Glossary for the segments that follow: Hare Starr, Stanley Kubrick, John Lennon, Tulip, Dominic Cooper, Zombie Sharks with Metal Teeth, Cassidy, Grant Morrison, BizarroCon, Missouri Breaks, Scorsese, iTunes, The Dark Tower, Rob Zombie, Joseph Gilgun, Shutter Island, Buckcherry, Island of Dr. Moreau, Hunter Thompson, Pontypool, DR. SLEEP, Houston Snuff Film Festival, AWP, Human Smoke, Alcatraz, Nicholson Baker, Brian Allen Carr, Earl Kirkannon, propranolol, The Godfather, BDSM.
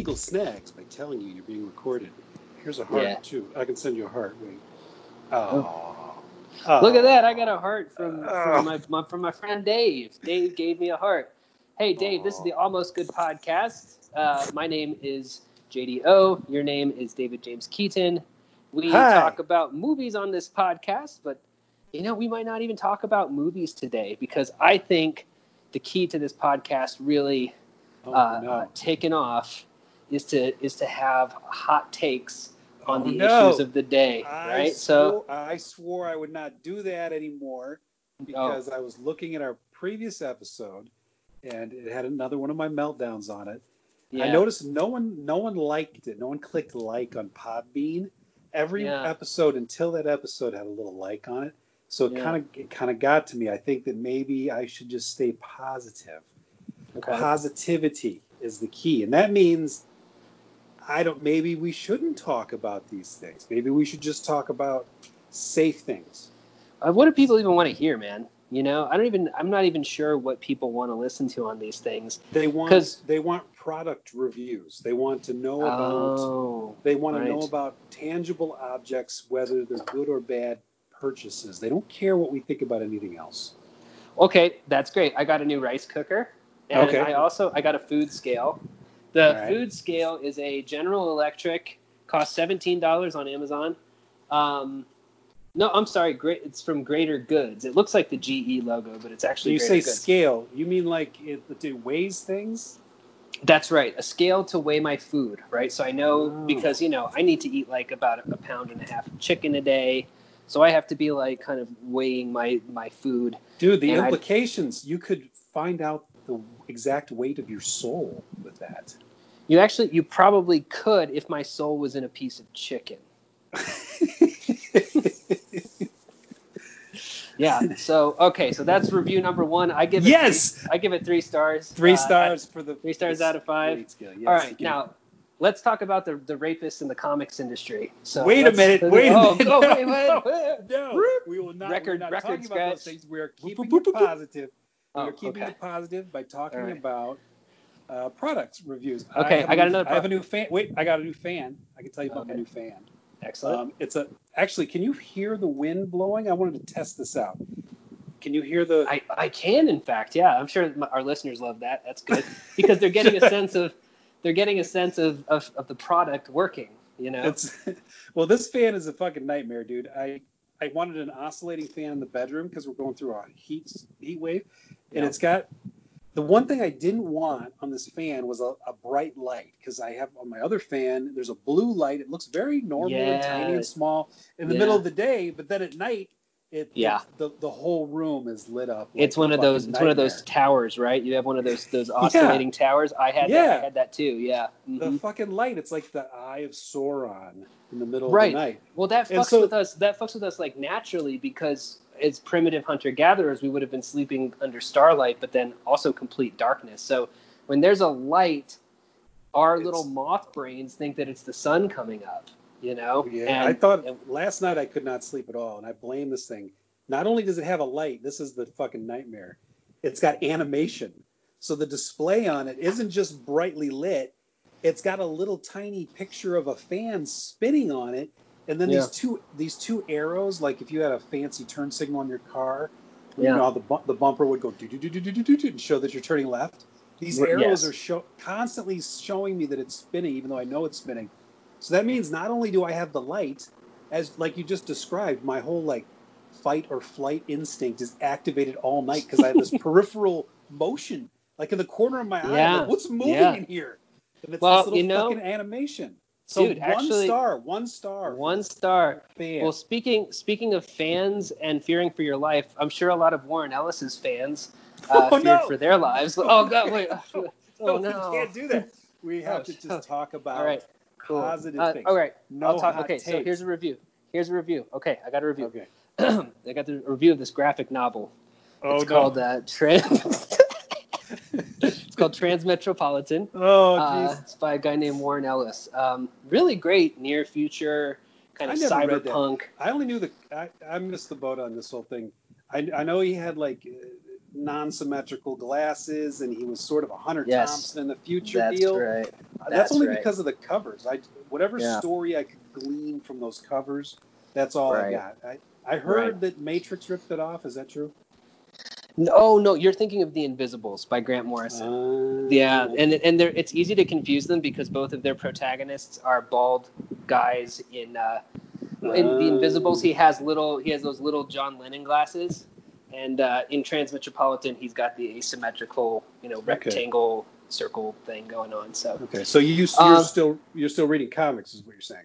illegal snacks by telling you you're being recorded. Here's a heart, too. I can send you a heart. Wait. Oh. Look at that. I got a heart from my friend Dave. Dave gave me a heart. Hey, Dave, this is the Almost Good Podcast. My name is JDO. Your name is David James Keaton. We talk about movies on this podcast, but, you know, we might not even talk about movies today because I think the key to this podcast really taking off is to have hot takes on the issues of the day, right? So I swore I would not do that anymore because I was looking at our previous episode and it had another one of my meltdowns on it. Yeah. I noticed no one liked it. No one clicked like on Podbean. Every episode until that episode had a little like on it. So it kind of got to me. I think that maybe I should just stay positive. Okay. Positivity is the key. And that means maybe we shouldn't talk about these things. Maybe we should just talk about safe things. What do people even want to hear, man? You know, I'm not even sure what people want to listen to on these things. They want product reviews. They want to know about tangible objects, whether they're good or bad purchases. They don't care what we think about anything else. Okay, that's great. I got a new rice cooker. And I got a food scale. The food scale is a General Electric, costs $17 on Amazon. No, I'm sorry. It's from Greater Goods. It looks like the GE logo, but it's actually Greater Goods. You say scale. You mean like it weighs things? That's right. A scale to weigh my food, right? So I know because, you know, I need to eat like about a pound and a half of chicken a day. So I have to be like kind of weighing my food. Dude, the implications. You could find out the exact weight of your soul with that. You probably could if my soul was in a piece of chicken. Yeah. So so that's review number one. I give it 3 stars. 3 stars for the 3 stars out of 5. Yes, all right. Now let's talk about the rapists in the comics industry. So wait a minute. No. We will not. We're not talking about those things. We are keeping it positive. We are keeping it positive by talking about products reviews. Okay. I got a new fan. I can tell you about my new fan. Excellent. Actually, can you hear the wind blowing? I wanted to test this out. Can you hear the... I can, in fact, yeah. I'm sure our listeners love that. That's good. Because they're getting a sense of the product working, you know? This fan is a fucking nightmare, dude. I wanted an oscillating fan in the bedroom because we're going through a heat wave. And it's got... The one thing I didn't want on this fan was a bright light, because I have on my other fan, there's a blue light. It looks very normal and tiny and small in the middle of the day, but then at night, the whole room is lit up. Like it's one of those towers, right? You have one of those oscillating towers. I had that too. Yeah. Mm-hmm. The fucking light. It's like the Eye of Sauron in the middle of the night. Well, that fucks with us like naturally, because as primitive hunter-gatherers, we would have been sleeping under starlight, but then also complete darkness. So when there's a light, our little moth brains think that it's the sun coming up, you know? Yeah, last night I could not sleep at all, and I blame this thing. Not only does it have a light, this is the fucking nightmare. It's got animation. So the display on it isn't just brightly lit. It's got a little tiny picture of a fan spinning on it. And then these two arrows, like if you had a fancy turn signal on your car, you know how the bumper would go do do do do do do do and show that you're turning left. These arrows are constantly showing me that it's spinning, even though I know it's spinning. So that means not only do I have the light, as like you just described, my whole like fight or flight instinct is activated all night because I have this peripheral motion, like in the corner of my eye. I'm like, what's moving in here? And it's this little fucking animation. So dude, one star. Fan. Well, speaking of fans and fearing for your life, I'm sure a lot of Warren Ellis's fans feared for their lives. Oh God, wait! No, we can't do that. We have to just talk about positive things. All right, I'll talk. Okay, so here's a review. Okay, I got a review. Okay, I got the review of this graphic novel. Called it's called Transmetropolitan. It's by a guy named Warren Ellis. Really great near future kind of cyberpunk. I only knew I missed the boat on this whole thing. I know he had like non-symmetrical glasses, and he was sort of a Hunter Thompson in the future deal. Right. That's only because of the covers. Whatever story I could glean from those covers, that's all I got. I heard that Matrix ripped it off. Is that true? No, you're thinking of The Invisibles by Grant Morrison. Yeah, and it's easy to confuse them because both of their protagonists are bald guys in The Invisibles. He has those little John Lennon glasses, and in Transmetropolitan he's got the asymmetrical, rectangle circle thing going on. So you're still reading comics is what you're saying.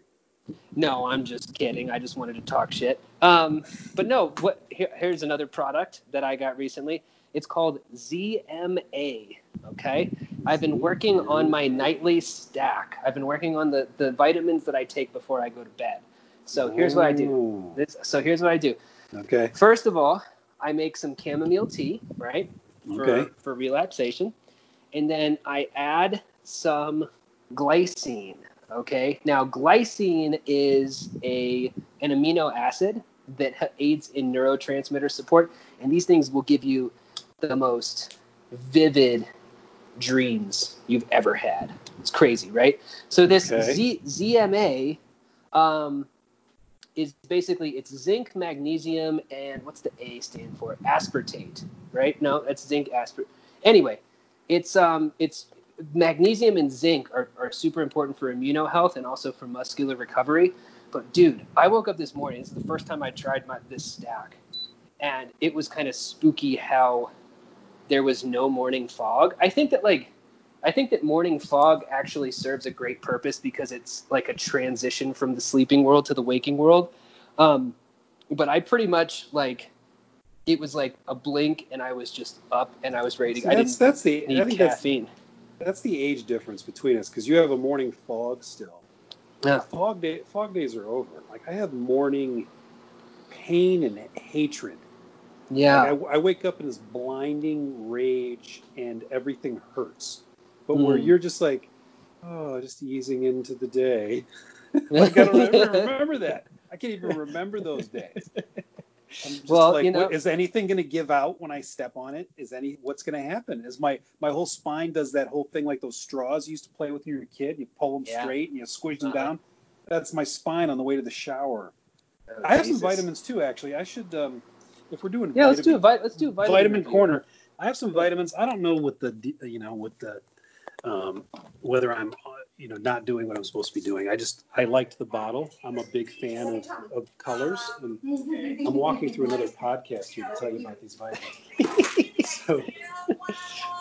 No, I'm just kidding. I just wanted to talk shit. But no, here's another product that I got recently. It's called ZMA, okay? I've been working on my nightly stack. I've been working on the vitamins that I take before I go to bed. So here's what I do. Okay. First of all, I make some chamomile tea, right? For relaxation. And then I add some glycine. Okay. Now, glycine is an amino acid that aids in neurotransmitter support, and these things will give you the most vivid dreams you've ever had. It's crazy, right? So this ZMA is basically it's zinc, magnesium, and what's the A stand for? Aspartate, right? No, that's zinc aspartate. Anyway, it's magnesium and zinc are super important for immuno health and also for muscular recovery. But dude, I woke up this morning. This is the first time I tried this stack, and it was kind of spooky how there was no morning fog. I think that morning fog actually serves a great purpose because it's like a transition from the sleeping world to the waking world. But I pretty much it was like a blink, and I was just up and I was ready to go. I think that's caffeine. That's the age difference between us, because you have a morning fog still. Yeah. Fog days are over. I have morning pain and hatred. Yeah. I wake up in this blinding rage and everything hurts. But where you're just just easing into the day. I don't remember that. I can't even remember those days. I'm just is anything going to give out when I step on it? What's going to happen? Is my whole spine does that whole thing like those straws you used to play with when you were a kid? You pull them straight and you squish them down. That's my spine on the way to the shower. Oh, I have some vitamins too, actually. I should if we're doing let's do a vitamin corner. I have some vitamins. I don't know what whether I'm not doing what I'm supposed to be doing. I liked the bottle. I'm a big fan of colors. And I'm walking through another podcast here to tell you about these vitamins. So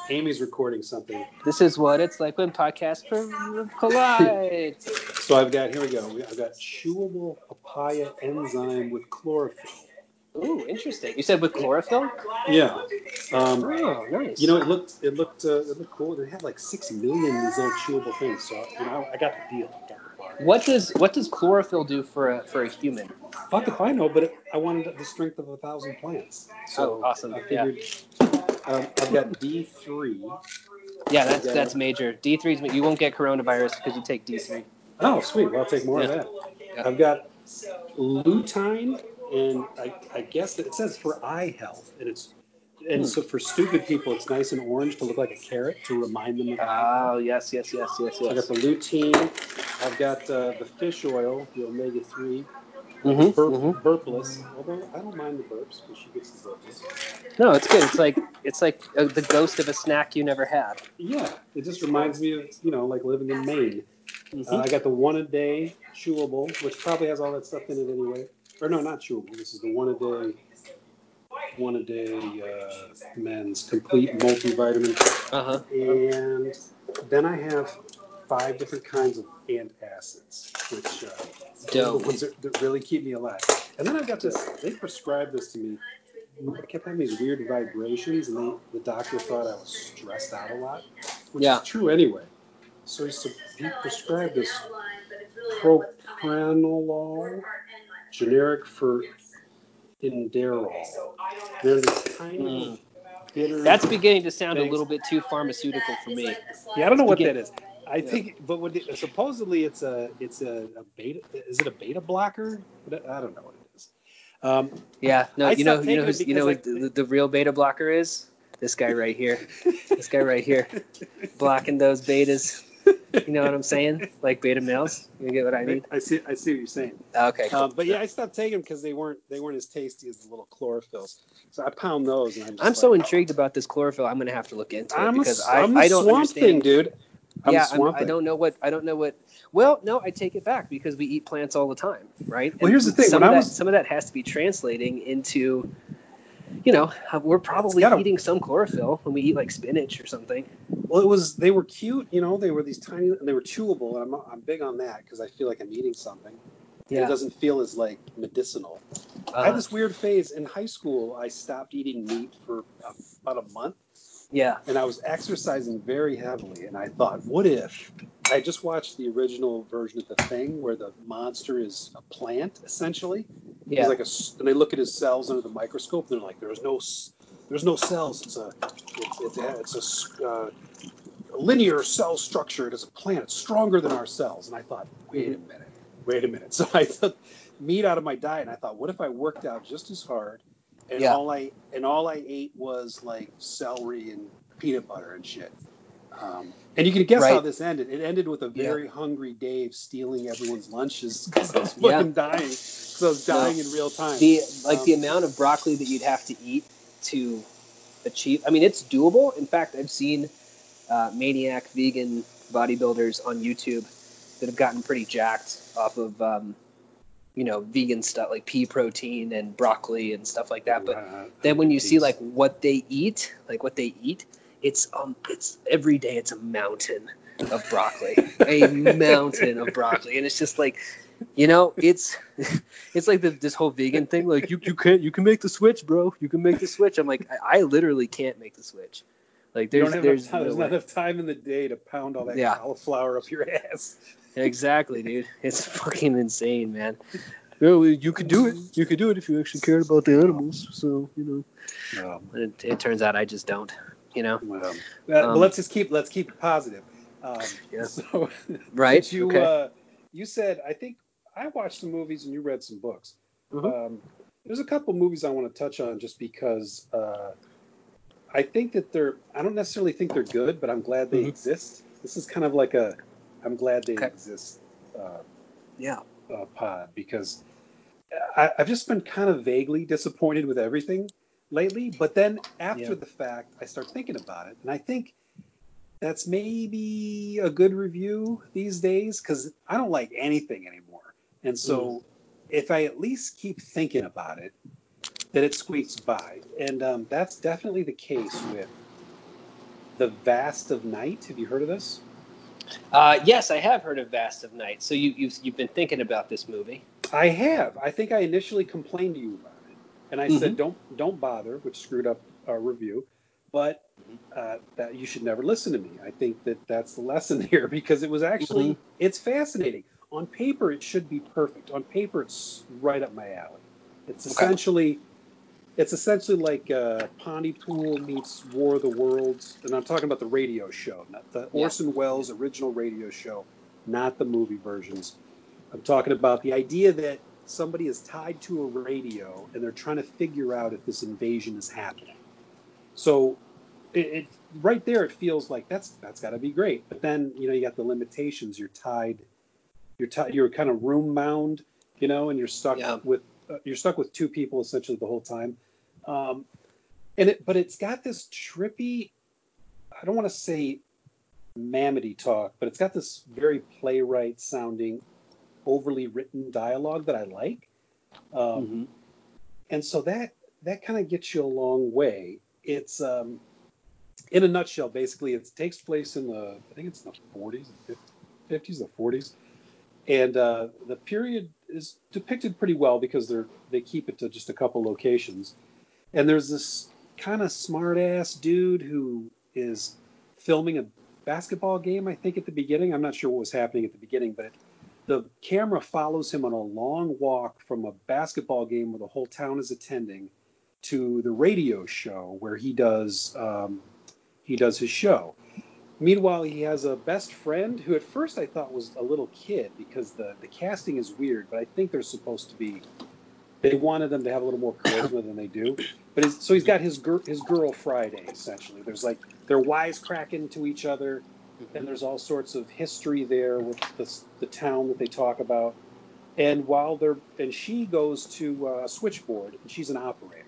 Amy's recording something. This is what it's like when podcasts collide. So I've got chewable papaya enzyme with chlorophyll. Ooh, interesting. You said with chlorophyll? Yeah. Oh, nice. It looked cool. They had 6 million of these little chewable things, so I got the deal. What does chlorophyll do for a human? Fuck if I know, but I wanted the strength of 1,000 plants. So awesome. I figured, I've got D3. Yeah, that's major. D3 is you won't get coronavirus because you take D3. Oh, sweet. Well, I'll take more of that. Yeah. I've got lutein. And I guess it says for eye health, and so for stupid people, it's nice and orange to look like a carrot to remind them of eye. Oh, yes. So I got the lutein. I've got the fish oil, the omega-3. Burpless. Although I don't mind the burps, because she gets the burps. No, it's good. It's like the ghost of a snack you never had. Yeah, it just reminds me of living in Maine. Mm-hmm. I got the one a day chewable, which probably has all that stuff in it anyway. Or no, not chewable. This is the one a day men's complete multivitamin. And then I have 5 different kinds of antacids, which are the ones that really keep me alive. And then I've got this. They prescribed this to me. I kept having these weird vibrations, and the doctor thought I was stressed out a lot, which is true anyway. So he prescribed this propranolol. Generic for Inderol. They're this tiny bitter. That's beginning to sound a little bit too pharmaceutical for me. Yeah, I don't know what that is. I think, but supposedly it's a beta. Is it a beta blocker? I don't know what it is. Yeah, no, you know who the real beta blocker is? This guy right here. This guy right here. Blocking those betas. You know what I'm saying? Like beta males. You get what I mean? I see what you're saying. Okay. Cool. But yeah, I stopped taking them because they weren't as tasty as the little chlorophylls. So I pound those. And I'm so intrigued about this chlorophyll. I'm gonna have to look into it because I don't understand. Thing, dude. I don't know what. Well, no, I take it back because we eat plants all the time, right? Well, and here's the thing. Some of that has to be translating into, you know, we're probably eating some chlorophyll when we eat like spinach or something. Well, they were cute, you know, they were these tiny, and they were chewable, and I'm big on that because I feel like I'm eating something. Yeah. It doesn't feel as like medicinal. I had this weird phase in high school. I stopped eating meat for about a month. Yeah. And I was exercising very heavily, and I thought, what if? I just watched the original version of The Thing where the monster is a plant, essentially. Yeah. He's and they look at his cells under the microscope, and they're like, there's no cells. It's a linear cell structure. It is a plant. It's stronger than our cells. And I thought, wait a minute. So I took meat out of my diet, and I thought, what if I worked out just as hard? And yeah. all I ate was like celery and peanut butter and shit. And you can guess how this ended. It ended with a very hungry Dave stealing everyone's lunches because I was fucking dying. Because I was dying in real time. The amount of broccoli that you'd have to eat to achieve. I mean, it's doable. In fact, I've seen maniac vegan bodybuilders on YouTube that have gotten pretty jacked off of. Vegan stuff like pea protein and broccoli and stuff like that. But then when you see like what they eat, it's every day. It's a mountain of broccoli, and it's just like, you know, it's like this whole vegan thing. Like you can make the switch, bro. You can make the switch. I'm like I literally can't make the switch. Like there's not enough time in the day to pound all that cauliflower up your ass. Exactly, dude. It's fucking insane, man. You could do it. You could do it if you actually cared about the animals. So, you know. It turns out I just don't, you know. Well, let's keep it positive. So, right. You said, I think I watched some movies and you read some books. Mm-hmm. There's a couple movies I want to touch on just because I think that I don't necessarily think they're good, but I'm glad they exist. This is kind of like I'm glad they exist pod because I've just been kind of vaguely disappointed with everything lately. But then after the fact, I start thinking about it. And I think that's maybe a good review these days because I don't like anything anymore. And so if I at least keep thinking about it, then it squeaks by. And that's definitely the case with The Vast of Night. Have you heard of this? Yes, I have heard of Vast of Night. So you've been thinking about this movie. I have. I think I initially complained to you about it, and I said don't bother, which screwed up our review. But that you should never listen to me. I think that's the lesson here because it was actually it's fascinating. On paper, it should be perfect. On paper, it's right up my alley. It's essentially like Pontypool meets War of the Worlds, and I'm talking about the radio show, not the Orson Welles original radio show, not the movie versions. I'm talking about the idea that somebody is tied to a radio, and they're trying to figure out if this invasion is happening. So, it right there, it feels like that's got to be great. But then you got the limitations. You're tied. You're kind of room bound, and you're stuck with. You're stuck with two people essentially the whole time. But it's got this trippy, I don't want to say mammoth-y talk, but it's got this very playwright sounding, overly written dialogue that I like. And so that kind of gets you a long way. It's, in a nutshell, basically it takes place in the 50s, the 40s. And the period is depicted pretty well because they keep it to just a couple locations. And there's this kind of smart-ass dude who is filming a basketball game, I think, at the beginning. I'm not sure what was happening at the beginning, but the camera follows him on a long walk from a basketball game where the whole town is attending to the radio show where he does his show. Meanwhile, he has a best friend who at first I thought was a little kid because the casting is weird, but I think they're supposed to be They wanted them to have a little more charisma than they do. But so he's got his girl Friday, essentially. There's like, they're wisecracking to each other, and there's all sorts of history there with the town that they talk about. And while they're, and she goes to switchboard, and she's an operator.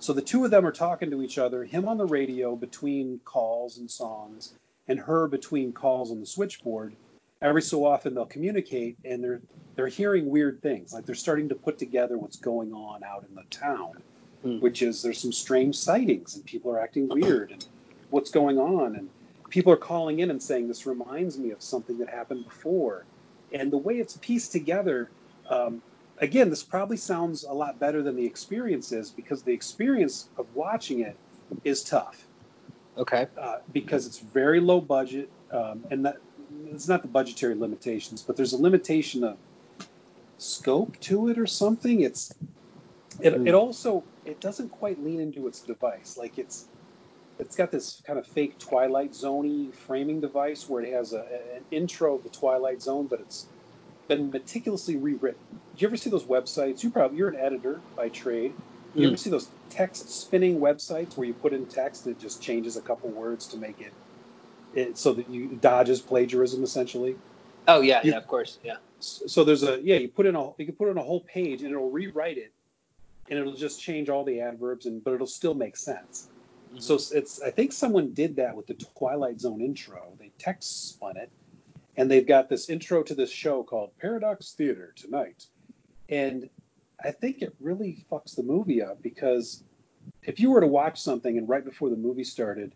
So the two of them are talking to each other, him on the radio between calls and songs, and her between calls on the switchboard. Every so often they'll communicate, and they're hearing weird things. Like they're starting to put together what's going on out in the town, which is there's some strange sightings and people are acting weird and what's going on. And people are calling in and saying, this reminds me of something that happened before. And the way it's pieced together, again, this probably sounds a lot better than the experience is, because the experience of watching it is tough. Okay. Because it's very low budget, and that, it's not the budgetary limitations, but there's a limitation of scope to it or something. It doesn't quite lean into its device. Like it's got this kind of fake Twilight Zone-y framing device where it has an intro of the Twilight Zone, but it's been meticulously rewritten. Do you ever see those websites? You're an editor by trade. Do you ever see those text spinning websites where you put in text and it just changes a couple words to make it? So that you dodges plagiarism, essentially. Oh yeah, yeah, of course, yeah. So there's you can put in a whole page and it'll rewrite it, and it'll just change all the adverbs, but it'll still make sense. Mm-hmm. So I think someone did that with the Twilight Zone intro. They text spun it, and they've got this intro to this show called Paradox Theater tonight, and I think it really fucks the movie up, because if you were to watch something and right before the movie started,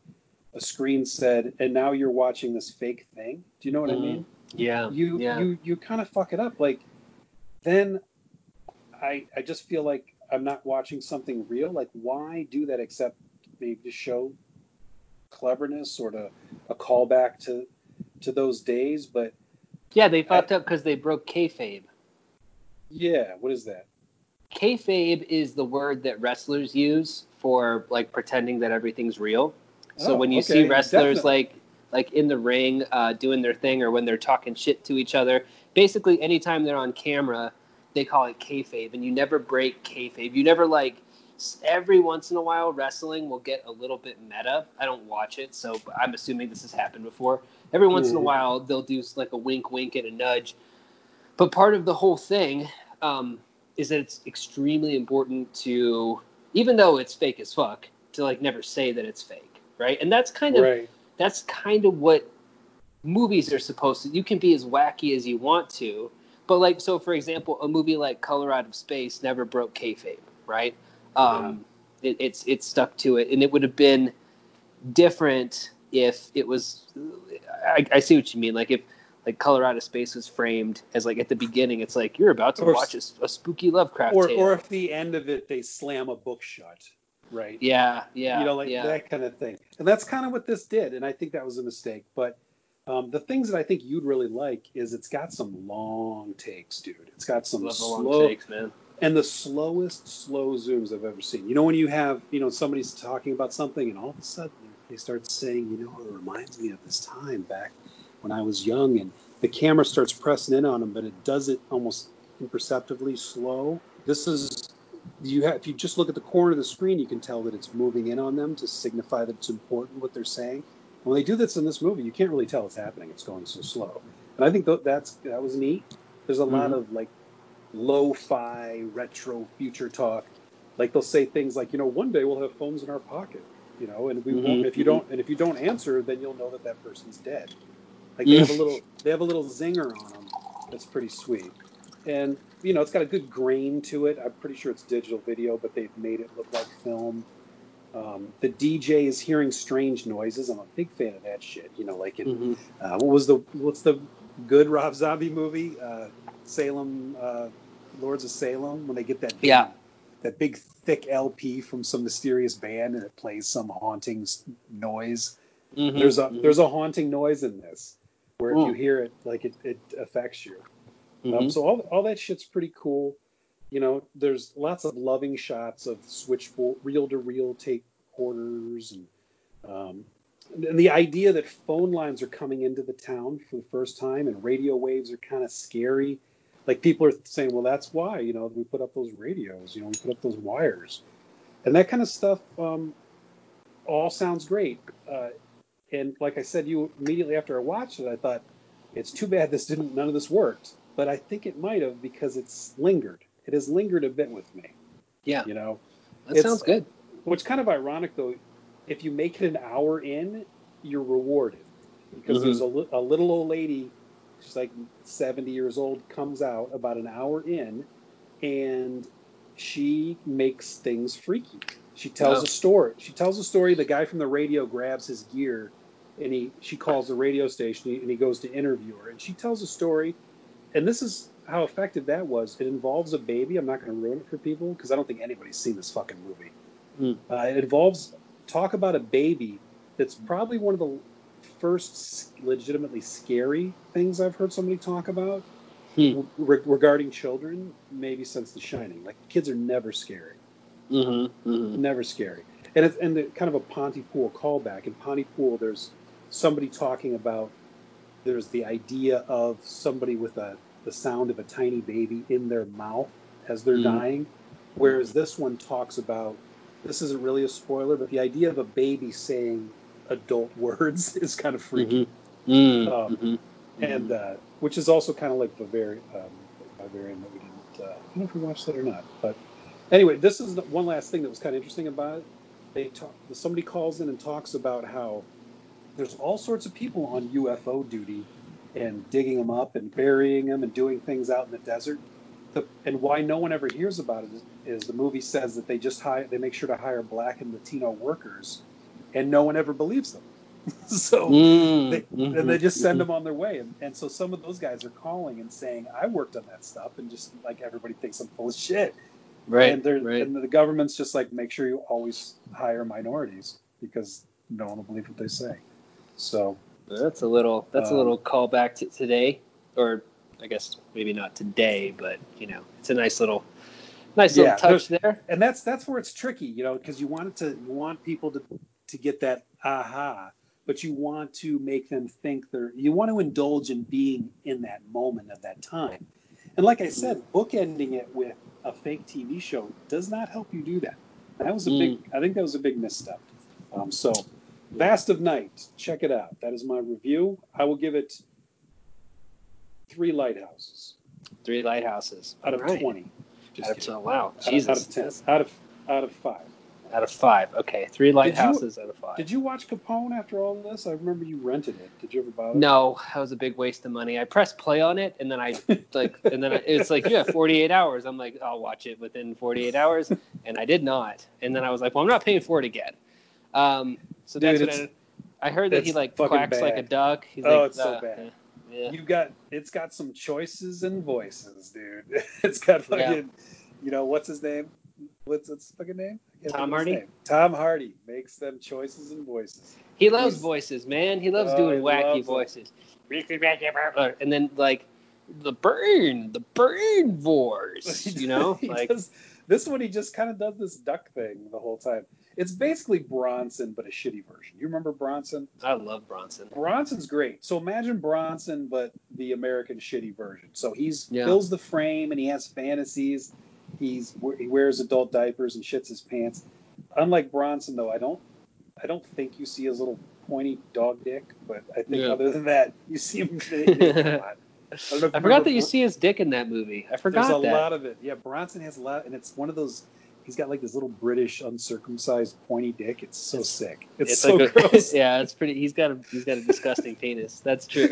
a screen said, and now you're watching this fake thing. Do you know what I mean? Yeah. You kind of fuck it up. Like, then I just feel like I'm not watching something real. Like, why do that except maybe to show cleverness or to a callback to those days? But yeah, they fucked up because they broke kayfabe. Yeah. What is that? Kayfabe is the word that wrestlers use for like pretending that everything's real. So when you see wrestlers like in the ring doing their thing, or when they're talking shit to each other, basically anytime they're on camera, they call it kayfabe, and you never break kayfabe. You never like every once in a while wrestling will get a little bit meta. I don't watch it, so I'm assuming this has happened before. Every once in a while they'll do like a wink, wink and a nudge. But part of the whole thing is that it's extremely important to, even though it's fake as fuck, to like never say that it's fake. Right, and that's kind of what movies are supposed to. You can be as wacky as you want to, but like, so for example, a movie like Color Out of Space never broke kayfabe, right? It stuck to it, and it would have been different if it was. I see what you mean. Like if like Color Out of Space was framed as like at the beginning, it's like you're about to watch a spooky Lovecraft tale, or if the end of it they slam a book shut. Right. Yeah. Yeah. You know, like that kind of thing. And that's kind of what this did. And I think that was a mistake. But the things that I think you'd really like is it's got some long takes, dude. It's got some long takes, man. And the slow zooms I've ever seen. You know, when you have, you know, somebody's talking about something and all of a sudden they start saying, you know, it reminds me of this time back when I was young, and the camera starts pressing in on them, but it does it almost imperceptibly slow. This is, if you just look at the corner of the screen, you can tell that it's moving in on them to signify that it's important what they're saying. And when they do this in this movie, you can't really tell it's happening. It's going so slow. And I think that was neat. There's a lot of like lo-fi, retro, future talk. Like they'll say things like, you know, one day we'll have phones in our pocket, you know, and we won't. If you don't answer, then you'll know that person's dead. Like they have a little zinger on them. That's pretty sweet. And, you know, it's got a good grain to it. I'm pretty sure it's digital video, but they've made it look like film. The DJ is hearing strange noises. I'm a big fan of that shit. You know, like in what's the good Rob Zombie movie? Salem, Lords of Salem, when they get that big thick LP from some mysterious band and it plays some haunting noise. There's a haunting noise in this where if you hear it, like it affects you. So all that shit's pretty cool. You know, there's lots of loving shots of switchboard, reel-to-reel tape quarters. And the idea that phone lines are coming into the town for the first time and radio waves are kind of scary. Like, people are saying, well, that's why, you know, we put up those radios, you know, we put up those wires. And that kind of stuff all sounds great. And like I said, you immediately after I watched it, I thought, it's too bad this didn't, none of this worked. But I think it might have, because it's lingered. It has lingered a bit with me. Yeah. You know? That sounds good. What's kind of ironic, though, if you make it an hour in, you're rewarded. Because mm-hmm. there's a little old lady, she's like 70 years old, comes out about an hour in, and she makes things freaky. She tells a story. She tells a story. The guy from the radio grabs his gear, and she calls the radio station, and he goes to interview her. And she tells a story, and this is how effective that was. It involves a baby. I'm not going to ruin it for people, because I don't think anybody's seen this fucking movie. It involves talk about a baby that's probably one of the first legitimately scary things I've heard somebody talk about regarding children, maybe since The Shining. Like, kids are never scary. Mm-hmm. Mm-hmm. Never scary. And it's kind of a Pontypool callback. In Pontypool, there's somebody talking about, there's the idea of somebody with the sound of a tiny baby in their mouth as they're dying, whereas this one talks about, this isn't really a spoiler, but the idea of a baby saying adult words is kind of freaky. Mm-hmm. Mm-hmm. Mm-hmm. And which is also kind of like Bavarian that we didn't, I don't know if we watched that or not. But anyway, this is one last thing that was kind of interesting about it. Somebody calls in and talks about how there's all sorts of people on UFO duty and digging them up and burying them and doing things out in the desert. And why no one ever hears about it is the movie says that they make sure to hire black and Latino workers, and no one ever believes them. So and they just send them on their way. And so some of those guys are calling and saying, I worked on that stuff, and just like everybody thinks I'm full of shit. Right. And the government's just like, make sure you always hire minorities because no one will believe what they say. So that's a little callback to today, or I guess maybe not today, but you know, it's a nice little touch there. And that's where it's tricky, you know, because you want people to get that aha, but you want to make them think you want to indulge in being in that moment of that time. And like I said, bookending it with a fake TV show does not help you do that. That was a big misstep. So Vast of Night, check it out. That is my review. I will give it 3 lighthouses. 3 lighthouses. Out of 20. Just out of 10. Wow. Jesus. Out of 5. Out of 5. Okay. 3 lighthouses out of 5. Did you watch Capone after all this? I remember you rented it. Did you ever bother? No, that was a big waste of money. I pressed play on it, and then it's like, you have 48 hours. I'm like, I'll watch it within 48 hours, and I did not. And then I was like, well, I'm not paying for it again. So dude, that's what I heard that he like quacks bad. Like a duck. He's it's so bad. Yeah. It's got some choices and voices, dude. It's got fucking, you know, what's his name? What's his fucking name? Tom Hardy. Tom Hardy makes them choices and voices. He loves voices, man. He loves doing wacky voices. It. And then like the burn voice, you know, like does, this one. He just kind of does this duck thing the whole time. It's basically Bronson, but a shitty version. You remember Bronson? I love Bronson. Bronson's great. So imagine Bronson, but the American shitty version. So he fills the frame, and he has fantasies. He wears adult diapers and shits his pants. Unlike Bronson, though, I don't think you see his little pointy dog dick. But I think other than that, you see him. I forgot that you see his dick in that movie. I forgot that. There's a lot of it. Yeah, Bronson has a lot, and it's one of those. He's got like this little British uncircumcised pointy dick. It's so sick. It's so like gross. Yeah, it's pretty. He's got a disgusting penis. That's true.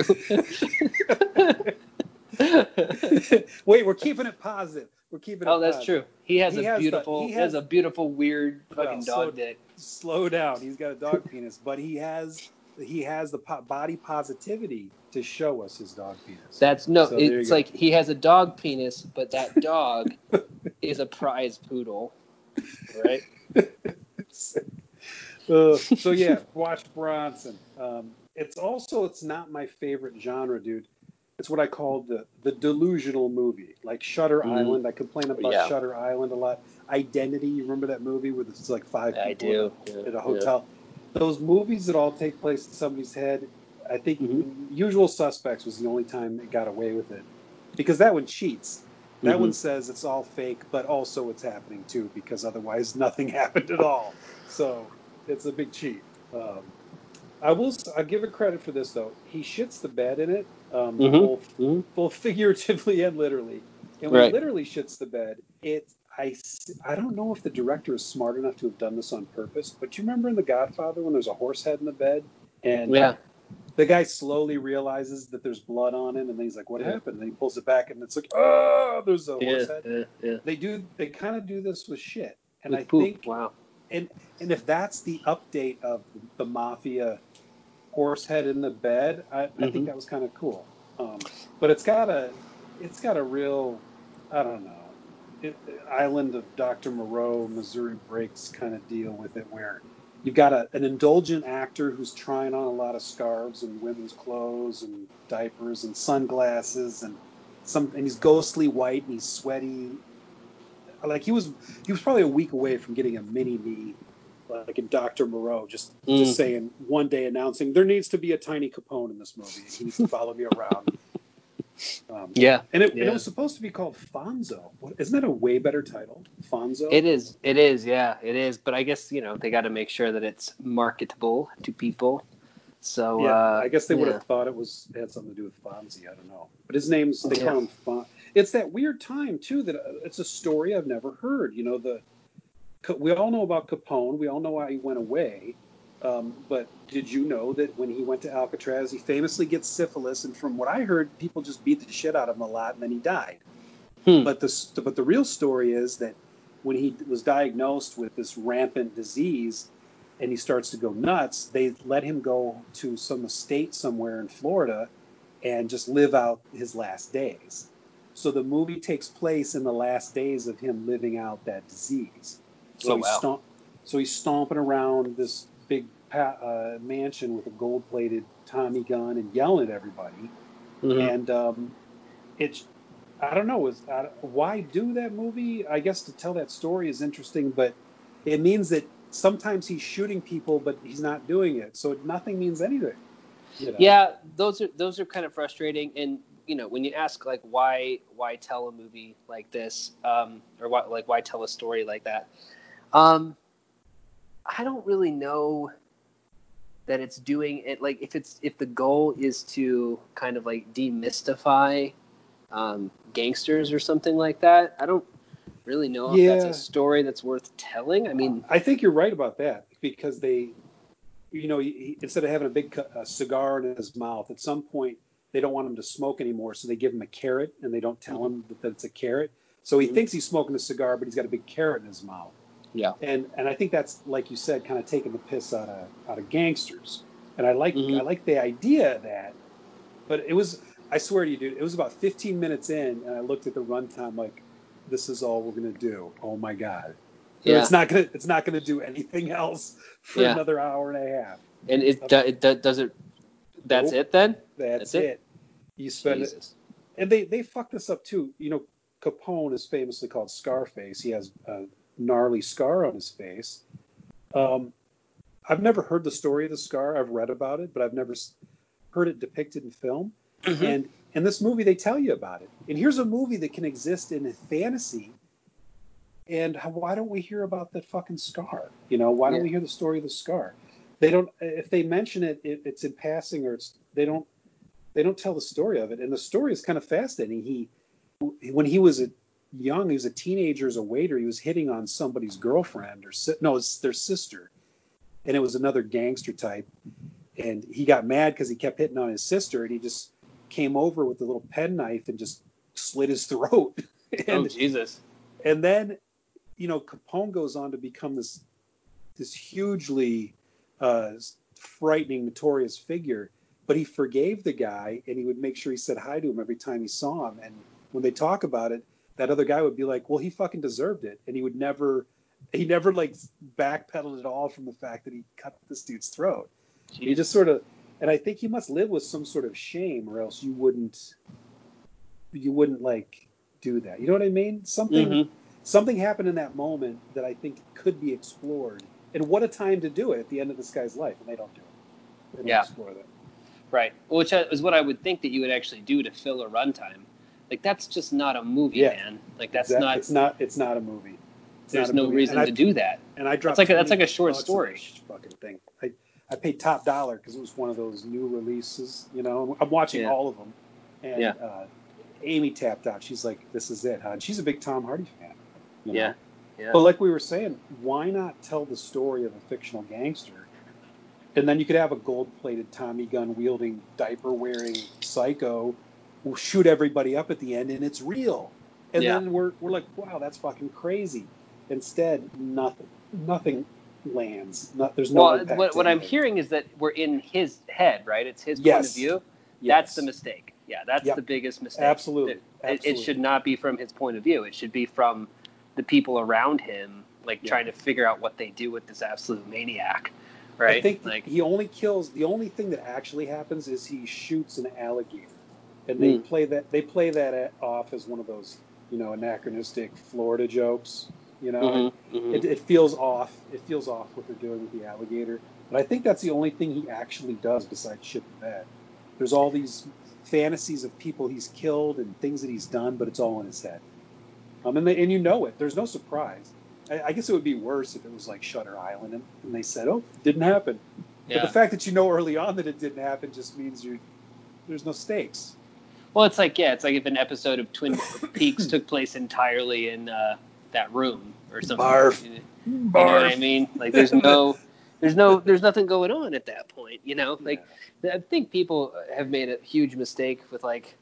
Wait, we're keeping it positive. That's positive. True. He has a beautiful weird fucking dog dick. Slow down. He's got a dog penis, but he has the body positivity to show us his dog penis. It's like he has a dog penis, but that dog is a prize poodle, right? Watch Bronson. It's not my favorite genre, dude. It's what I call the delusional movie, like Shutter Island. I complain about Shutter Island a lot. Identity, you remember that movie where there's like 5 people at a hotel? Yeah. Those movies that all take place in somebody's head, I think Usual Suspects was the only time it got away with it. because that one cheats. That one says it's all fake, but also it's happening too, because otherwise nothing happened at all. So it's a big cheat. I'll give it credit for this though. He shits the bed in it, both figuratively and literally. And when he literally shits the bed, I don't know if the director is smart enough to have done this on purpose, but do you remember in The Godfather when there's a horse head in the bed? And the guy slowly realizes that there's blood on him, and then he's like, what happened? And then he pulls it back, and it's like, oh, there's a horse head. They kind of do this with shit. And with I think, wow. And if that's the update of the mafia horse head in the bed, I think that was kind of cool. But it's got a real, I don't know, Island of Dr. Moreau, Missouri Breaks kind of deal with it, where you've got an indulgent actor who's trying on a lot of scarves and women's clothes and diapers and sunglasses and he's ghostly white and he's sweaty. Like he was probably a week away from getting a mini me, like in Dr. Moreau, just saying one day announcing there needs to be a tiny Capone in this movie. He needs to follow me around. And it was supposed to be called Fonzo. Isn't that a way better title? Fonzo? It is. Yeah, it is. But I guess, they got to make sure that it's marketable to people. So I guess they would have thought it had something to do with Fonzie. I don't know. But his name's, they call him Fonzo. It's that weird time, too, that it's a story I've never heard. We all know about Capone. We all know why he went away. But did you know that when he went to Alcatraz, he famously gets syphilis, and from what I heard, people just beat the shit out of him a lot, and then he died. But the real story is that when he was diagnosed with this rampant disease, and he starts to go nuts, they let him go to some estate somewhere in Florida and just live out his last days. So the movie takes place in the last days of him living out that disease. So he's stomping around this big mansion with a gold-plated Tommy gun and yelling at everybody. And I don't know. Why do that movie? I guess to tell that story is interesting, but it means that sometimes he's shooting people, but he's not doing it. So nothing means anything. Yeah, those are kind of frustrating. And when you ask like why tell a movie like this, or why tell a story like that. I don't really know that it's doing it. Like if the goal is to kind of like demystify gangsters or something like that, I don't really know if that's a story that's worth telling. I mean, I think you're right about that, because he, instead of having a big cigar in his mouth, at some point they don't want him to smoke anymore. So they give him a carrot and they don't tell him that it's a carrot. So he thinks he's smoking a cigar, but he's got a big carrot in his mouth. Yeah, and I think that's, like you said, kind of taking the piss out of gangsters, and I like the idea of that, but it was, I swear to you, dude, it was about 15 minutes in, and I looked at the runtime like, this is all we're gonna do. Oh my god, it's not gonna do anything else for another hour and a half. And it does. That's it then. That's it. You spend it, and they fucked this up too. Capone is famously called Scarface. He has gnarly scar on his face. I've never heard the story of the scar. I've read about it, but I've never heard it depicted in film. And in this movie, they tell you about it. And here's a movie that can exist in a fantasy. And why don't we hear about that fucking scar? Why don't we hear the story of the scar? They don't. If they mention it, it's in passing, or they don't tell the story of it. And the story is kind of fascinating. When he was young, he was a teenager, as a waiter, he was hitting on somebody's girlfriend, it's their sister, and it was another gangster type, and he got mad because he kept hitting on his sister, and he just came over with a little penknife and just slit his throat. Jesus. And then Capone goes on to become this hugely frightening, notorious figure, but he forgave the guy, and he would make sure he said hi to him every time he saw him. And when they talk about it, that other guy would be like, well, he fucking deserved it. And he would never like backpedaled at all from the fact that he cut this dude's throat. Jeez. He just sort of, and I think he must live with some sort of shame, or else you wouldn't like do that. You know what I mean? Something happened in that moment that I think could be explored. And what a time to do it at the end of this guy's life. And they don't do it. They don't explore that. Right. Which is what I would think that you would actually do to fill a runtime. Like, that's just not a movie, man. Like, that's exactly. It's not a movie. There's no reason to do that. And I dropped that's like a short story. Fucking thing. I paid top dollar because it was one of those new releases. You know, I'm watching all of them. And Amy tapped out. She's like, "This is it, huh?" And she's a big Tom Hardy fan. You know? Yeah. Yeah. But like we were saying, why not tell the story of a fictional gangster? And then you could have a gold-plated Tommy gun-wielding, diaper-wearing psycho who shoot everybody up at the end, and it's real. And then we're like, wow, that's fucking crazy. Instead, nothing lands. There's no impact. What I'm hearing is that we're in his head, right? It's his point of view. Yes. That's the mistake. Yeah, that's the biggest mistake. Absolutely. It should not be from his point of view. It should be from the people around him, like trying to figure out what they do with this absolute maniac. Right? I think he only kills. The only thing that actually happens is he shoots an alligator, and they play that. They play that off as one of those, you know, anachronistic Florida jokes. You know, It feels off. It feels off what they're doing with the alligator. But I think that's the only thing he actually does besides shit the bed. There's all these fantasies of people he's killed and things that he's done, but it's all in his head. And you know it. There's no surprise. I guess it would be worse if it was like Shutter Island and they said, "Oh, it didn't happen." Yeah. But the fact that you know early on that it didn't happen just means there's no stakes. Well, it's like if an episode of Twin Peaks took place entirely in that room or something. Barf. You know what I mean? Like there's nothing going on at that point. You know, like I think people have made a huge mistake with like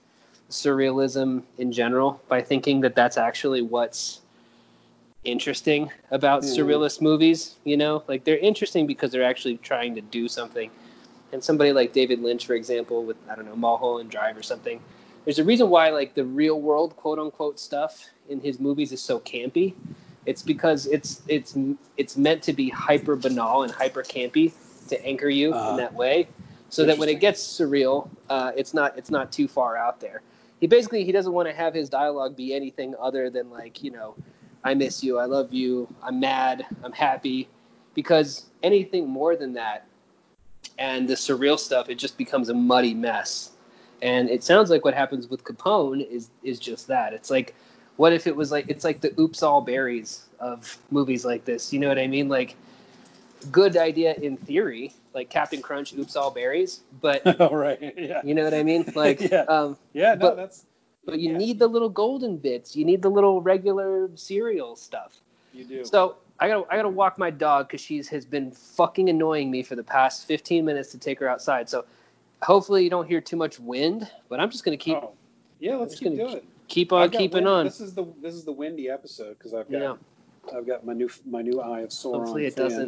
surrealism in general by thinking that that's actually what's interesting about surrealist movies, you know, like they're interesting because they're actually trying to do something. And somebody like David Lynch, for example, with I don't know, Mulholland Drive or something, there's a reason why like the real world quote unquote stuff in his movies is so campy. It's because it's meant to be hyper banal and hyper campy to anchor you in that way, so that when it gets surreal, it's not too far out there. He doesn't want to have his dialogue be anything other than like, you know, I miss you, I love you, I'm mad, I'm happy, because anything more than that and the surreal stuff, it just becomes a muddy mess. And it sounds like what happens with Capone is just that. It's like, what if it was like, it's like the oops all berries of movies like this, you know what I mean? Like, good idea in theory, like Captain Crunch, oops all berries, but you know what I mean? Like, But you need the little golden bits. You need the little regular cereal stuff. You do. So I gotta walk my dog because she has been fucking annoying me for the past 15 minutes to take her outside. So hopefully you don't hear too much wind. But I'm just gonna keep. Oh. Yeah, let's keep doing it. Keep on keeping on. This is the windy episode because I've got my new Eye of Sauron.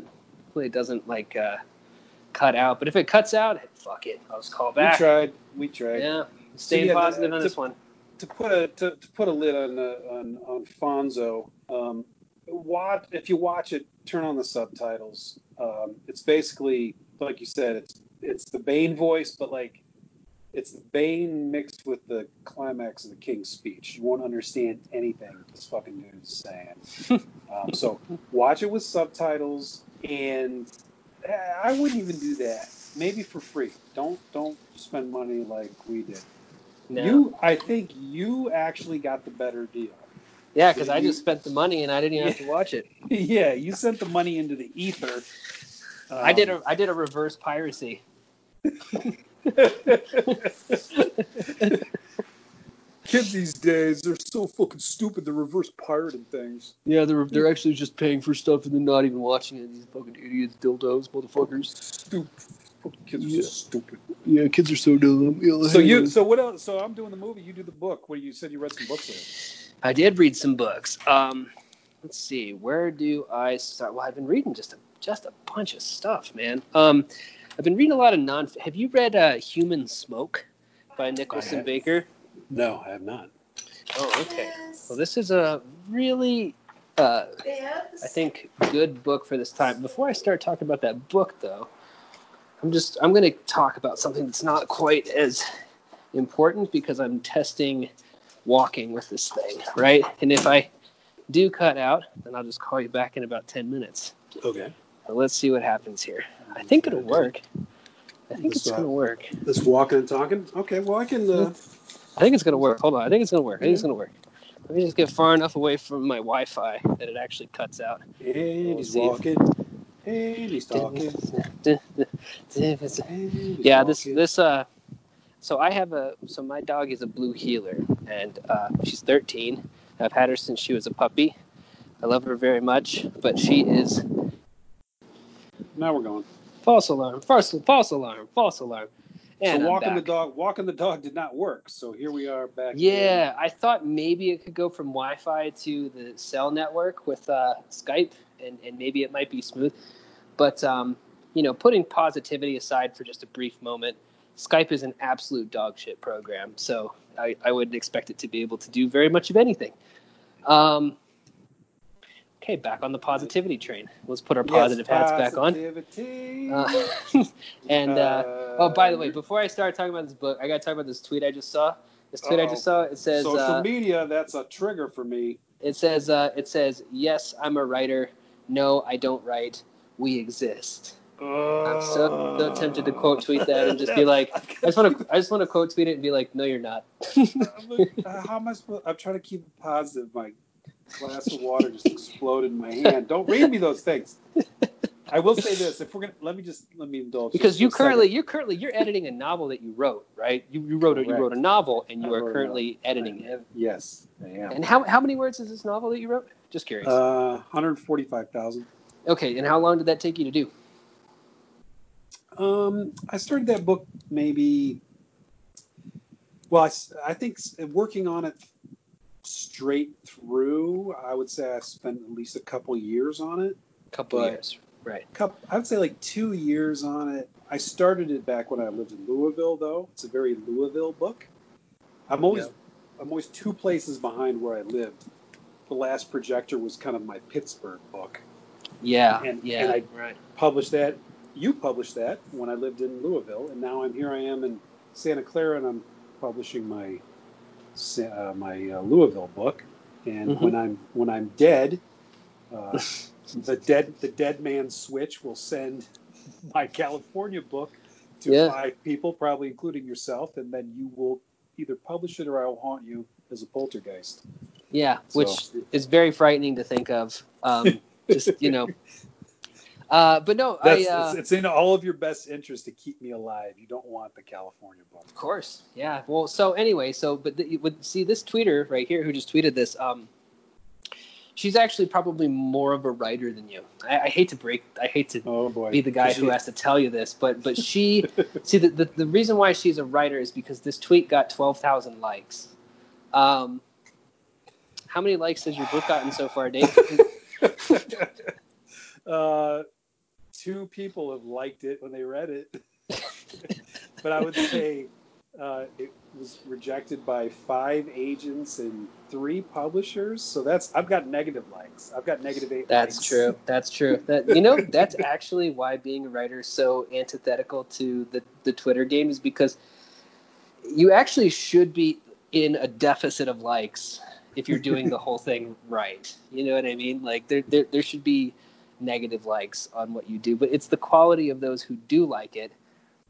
Hopefully it doesn't like cut out. But if it cuts out, fuck it. I'll just call back. We tried. Yeah, staying positive on this one. To put a lid on Fonzo, if you watch it, turn on the subtitles. It's basically, like you said, it's the Bane voice, but like it's the Bane mixed with the climax of the King's speech. You won't understand anything this fucking dude is saying. So watch it with subtitles, and I wouldn't even do that. Maybe for free. Don't spend money like we did. No. I think you actually got the better deal. Yeah, because I just spent the money and I didn't even have to watch it. Yeah, you sent the money into the ether. I did a reverse piracy. Kids these days, they're so fucking stupid. They're reverse pirating things. Yeah, they're actually just paying for stuff and then not even watching it. These fucking idiots, dildos, motherfuckers. Stupid. Kids are so stupid. Yeah, kids are so dumb. Yeah, so what else? So I'm doing the movie. You do the book. Where you said you read some books. There. I did read some books. Let's see. Where do I start? Well, I've been reading just a bunch of stuff, man. I've been reading a lot of non-fiction. Have you read Human Smoke by Nicholson Baker? No, I have not. Oh, okay. Well, this is a really, I think, good book for this time. Before I start talking about that book, though. I'm going to talk about something that's not quite as important because I'm testing walking with this thing, right? And if I do cut out, then I'll just call you back in about 10 minutes. Okay. So let's see what happens here. I think it'll work. I think it's going to work. This walking and talking? Okay, well, I can I think it's going to work. Hold on. I think it's going to work. Let me just get far enough away from my Wi-Fi that it actually cuts out. He's walking. He's talking. Yeah, so I have so my dog is a blue heeler, and she's 13. I've had her since she was a puppy. I love her very much, but she is... Now we're going. False alarm. And so walking the dog did not work, so here we are back. Yeah, I thought maybe it could go from Wi-Fi to the cell network with Skype, and maybe it might be smooth. But, putting positivity aside for just a brief moment, Skype is an absolute dog shit program, so I wouldn't expect it to be able to do very much of anything. Okay, back on the positivity train. Let's put our positive hats back on. By the way, before I start talking about this book, I got to talk about this tweet I just saw. It says... Social media, that's a trigger for me. It says, yes, I'm a writer. No, I don't write. We exist. I'm so tempted to quote tweet that and just be like, I just want to quote tweet it and be like, no, you're not. How am I supposed... I'm trying to keep it positive, Mike. Glass of water just exploded in my hand. Don't read me those things. I will say this: if we're gonna, let me indulge. Because you're editing a novel that you wrote, right? You wrote a novel, and you are currently editing it. Yes, I am. And how many words is this novel that you wrote? Just curious. 145,000. Okay, and how long did that take you to do? I started that book maybe. Well, I think working on it. Straight through, I would say I spent at least a couple years on it. I would say like 2 years on it. I started it back when I lived in Louisville, though. It's a very Louisville book. I'm always two places behind where I lived. The last projector was kind of my Pittsburgh book. Yeah, and I published that. You published that when I lived in Louisville, and now I am in Santa Clara, and I'm publishing my Louisville book, and when I'm dead, the dead man's switch will send my California book to five people, probably including yourself, and then you will either publish it or I will haunt you as a poltergeist. Yeah, so. Which is very frightening to think of. But no, it's in all of your best interest to keep me alive. You don't want the California book. Of course. Yeah. Well, so anyway, but this tweeter right here who just tweeted this, she's actually probably more of a writer than you. I hate to be the guy who has to tell you this, but she, see the reason why she's a writer is because this tweet got 12,000 likes. How many likes has your book gotten so far, Dave? 2 people have liked it when they read it, but I would say it was rejected by 5 agents and 3 publishers. So I've got negative likes. I've got negative 8. That's true. That's actually why being a writer is so antithetical to the Twitter game, is because you actually should be in a deficit of likes if you're doing the whole thing right. You know what I mean? Like there should be negative likes on what you do, but it's the quality of those who do like it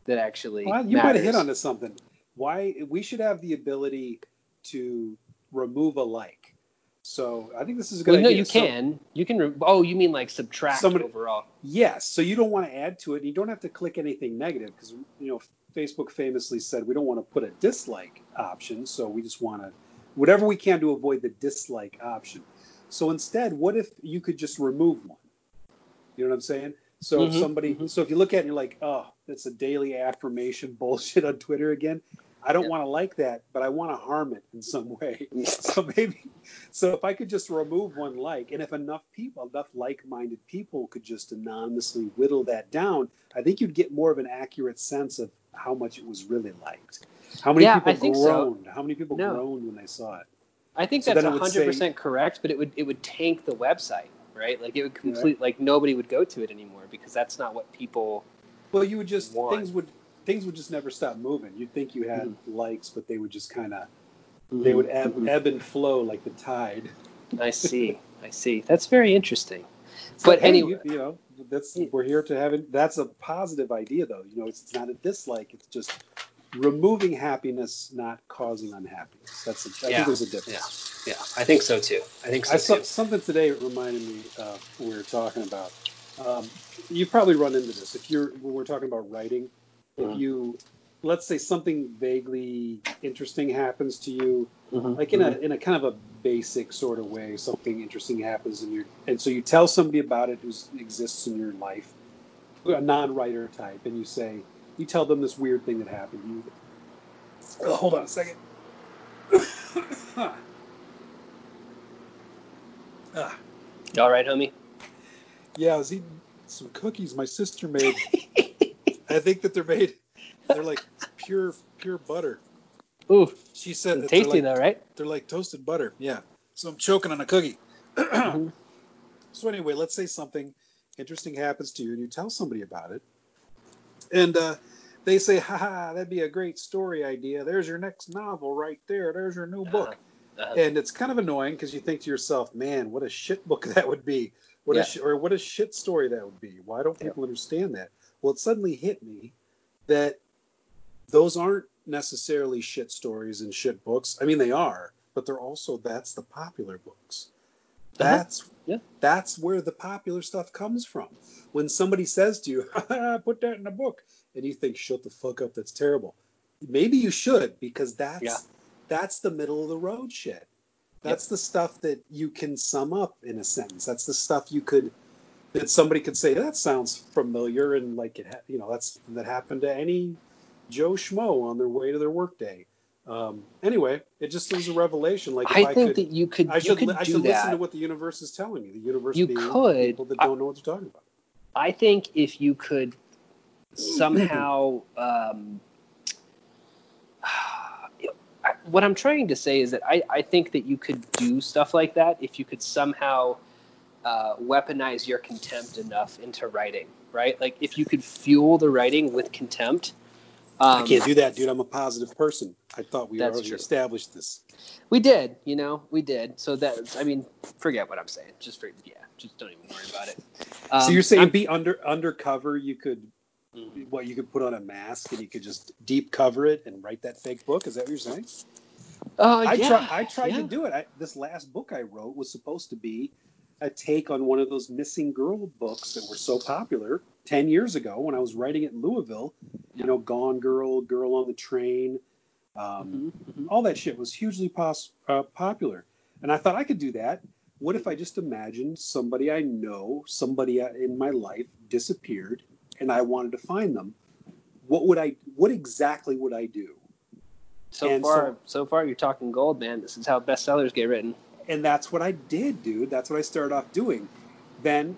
that actually matters. Might have hit onto something. Why we should have the ability to remove a like. So I think this is a good idea. No, you mean like subtract somebody, overall? Yes. So you don't want to add to it. You don't have to click anything negative, because Facebook famously said we don't want to put a dislike option, so we just want to whatever we can to avoid the dislike option. So instead, what if you could just remove one? You know what I'm saying? So if you look at it and you're like, oh, that's a daily affirmation bullshit on Twitter again. I don't want to like that, but I want to harm it in some way. So if I could just remove one like, and if enough like-minded people could just anonymously whittle that down, I think you'd get more of an accurate sense of how much it was really liked. How many people groaned? So. How many people groaned when they saw it? I think that's 100% correct, but it would tank the website. Right, like it would nobody would go to it anymore, because that's not what people. Well, you would just want. things would just never stop moving. You'd think you had likes, but they would just kind of they would ebb and flow like the tide. I see. That's very interesting. So, but anyway, we're here to have it. That's a positive idea, though. It's not a dislike. It's just removing happiness, not causing unhappiness. That's a, I think there's a difference. Yeah, I think so too. Something today reminded me of what we were talking about. You probably run into this when we're talking about writing. Mm-hmm. If you, let's say, something vaguely interesting happens to you, mm-hmm. like in a kind of a basic sort of way, something interesting happens and so you tell somebody about it who exists in your life, a non-writer type, and you tell them this weird thing that happened. Hold on a second. You all right, homie? Yeah, I was eating some cookies my sister made. I think that they're like pure butter. Ooh, she said that tasty though, right? They're like toasted butter. Yeah. So I'm choking on a cookie. Mm-hmm. So anyway, let's say something interesting happens to you, and you tell somebody about it, and they say, "Ha, that'd be a great story idea. There's your next novel right there. There's your new book." And it's kind of annoying because you think to yourself, "Man, what a shit book that would be! What a shit story that would be! Why don't people understand that?" Well, it suddenly hit me that those aren't necessarily shit stories and shit books. I mean, they are, but they're also, that's the popular books. That's where the popular stuff comes from. When somebody says to you, "Put that in a book," and you think, "Shut the fuck up, that's terrible." Maybe you should, because that's the middle of the road shit. That's the stuff that you can sum up in a sentence. That's the stuff that somebody could say, "That sounds familiar," and like it, that happened to any Joe Schmo on their way to their workday. Anyway, it just was a revelation. Like, I should listen to what the universe is telling me. The universe people that don't know what they're talking about. I think if you could somehow, what I'm trying to say is that I think that you could do stuff like that if you could somehow weaponize your contempt enough into writing, right? Like if you could fuel the writing with contempt. I can't do that, dude. I'm a positive person. I thought we already established this. We did, we did. So that, forget what I'm saying. Just don't even worry about it. So you're saying be undercover. You could, you could put on a mask and you could just deep cover it and write that fake book. Is that what you're saying? I tried to do it. This last book I wrote was supposed to be a take on one of those missing girl books that were so popular 10 years ago when I was writing it in Louisville. Gone Girl, Girl on the Train, all that shit was hugely popular. And I thought I could do that. What if I just imagined somebody I know, somebody in my life disappeared, and I wanted to find them? What exactly would I do? So far, you're talking gold, man. This is how bestsellers get written. And that's what I did, dude. That's what I started off doing. Then,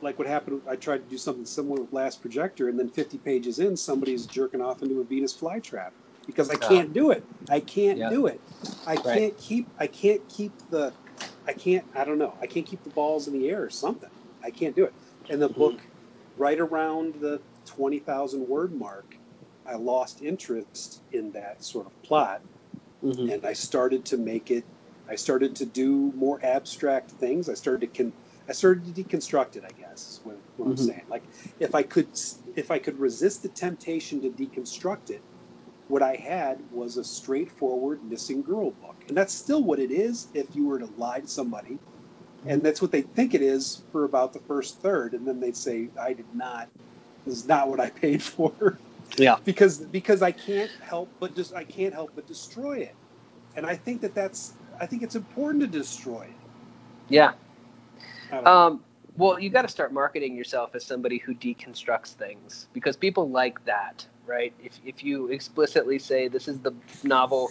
like what happened, I tried to do something similar with Last Projector, and then 50 pages in, somebody's jerking off into a Venus flytrap because I can't do it. I can't do it. I can't keep the balls in the air or something. I can't do it. And the book, right around the 20,000 word mark, I lost interest in that sort of plot. Mm-hmm. And I started to do more abstract things. I started to deconstruct it, I guess, is what I'm saying. Like, if I could resist the temptation to deconstruct it, what I had was a straightforward missing girl book. And that's still what it is if you were to lie to somebody. Mm-hmm. And that's what they think it is for about the first third. And then they'd say, this is not what I paid for. Yeah, because I can't help but destroy it, and I think I think it's important to destroy it. Yeah. Well, you got to start marketing yourself as somebody who deconstructs things because people like that, right? If you explicitly say this is the novel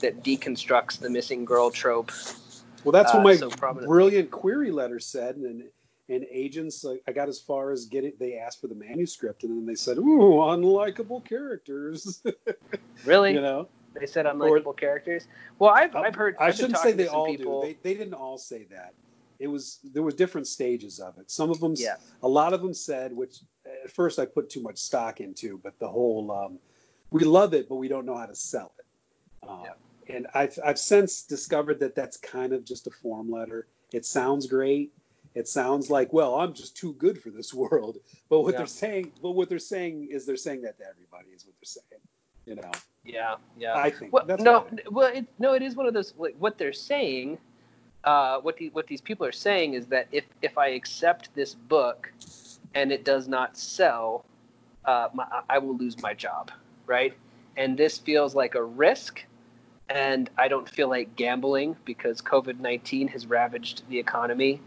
that deconstructs the missing girl trope. Well, that's what my brilliant query letter said, and agents, I got as far as they asked for the manuscript, and then they said, "Ooh, unlikable characters." Really? They said unlikable characters? Well, I've heard. I shouldn't say they all do. They didn't all say that. There were different stages of it. Some of them, a lot of them said, which at first I put too much stock into, but the whole, we love it, but we don't know how to sell it. And I've since discovered that that's kind of just a form letter. It sounds great. It sounds like, well, I'm just too good for this world. But what they're saying that to everybody is what they're saying, you know? Yeah, yeah. I think it is one of those. Like, what they're saying, what these people are saying is that if I accept this book and it does not sell, I will lose my job, right? And this feels like a risk. And I don't feel like gambling because COVID-19 has ravaged the economy.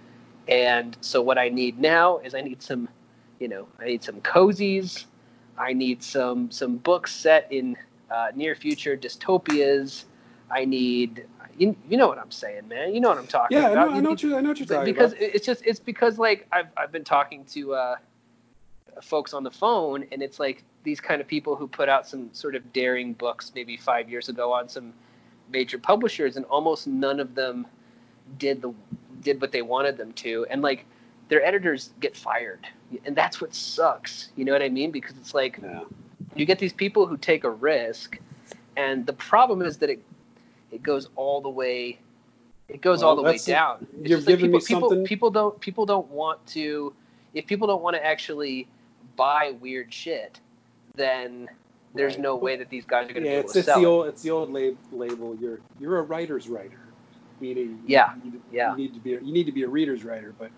And so what I need now is I need some cozies. I need some books set in near future dystopias. I need, you know what I'm saying, man. You know what I'm talking about. Yeah, I know what you're talking about. Because it's because like I've been talking to folks on the phone, and it's like these kind of people who put out some sort of daring books maybe 5 years ago on some major publishers, and almost none of them did what they wanted them to, and like their editors get fired, and that's what sucks, you know what I mean? Because it's like you get these people who take a risk, and the problem is that it goes all the way down. You're giving me something. If people don't want to actually buy weird shit, then there's no way that these guys are going to be able to sell it. It's the old label. You're a writer's writer. Meaning, you need to be a reader's writer, but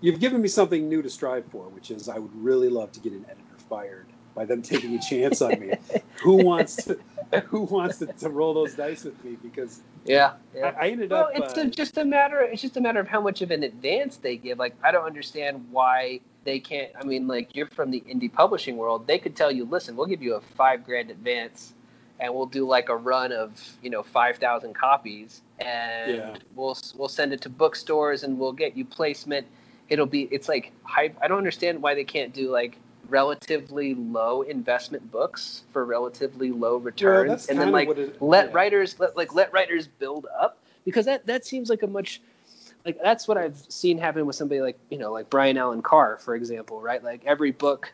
you've given me something new to strive for, which is I would really love to get an editor fired by them taking a chance on me. Who wants to roll those dice with me? Because it's just a matter of how much of an advance they give. Like, I don't understand why they can't. I mean, like, you're from the indie publishing world. They could tell you, listen, we'll give you a $5,000 advance, and we'll do like a run of 5,000 copies, and we'll send it to bookstores, and we'll get you placement. I don't understand why they can't do like relatively low investment books for relatively low returns, and then like let writers build up, because that seems like a much like that's what I've seen happen with somebody like like Brian Allen Carr, for example, right? Like every book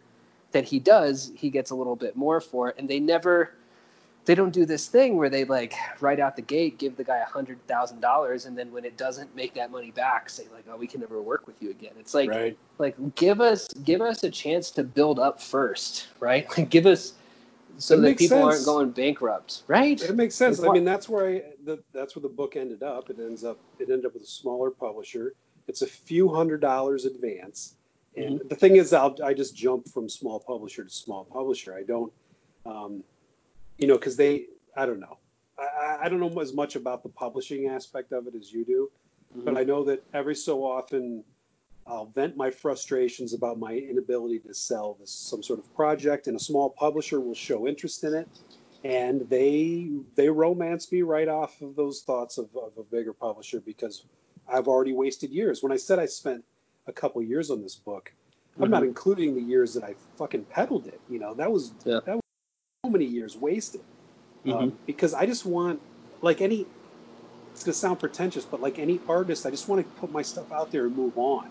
that he does, he gets a little bit more for it, and they don't do this thing where they like right out the gate give the guy $100,000, and then when it doesn't make that money back, say like, oh, we can never work with you again. It's like, right. Like give us a chance to build up first, right? Like give us so that people aren't going bankrupt, right? It makes sense. I mean, that's where the book ended up. It ended up with a smaller publisher. It's a few $100s advance, and the thing is, I just jump from small publisher to small publisher. I don't. Because I don't know. I don't know as much about the publishing aspect of it as you do, but I know that every so often I'll vent my frustrations about my inability to sell some sort of project, and a small publisher will show interest in it, and they romance me right off of those thoughts of a bigger publisher, because I've already wasted years. When I said I spent a couple years on this book, I'm not including the years that I fucking peddled it. That was many years wasted because I just want, like any, it's gonna sound pretentious, but like any artist, I just want to put my stuff out there and move on.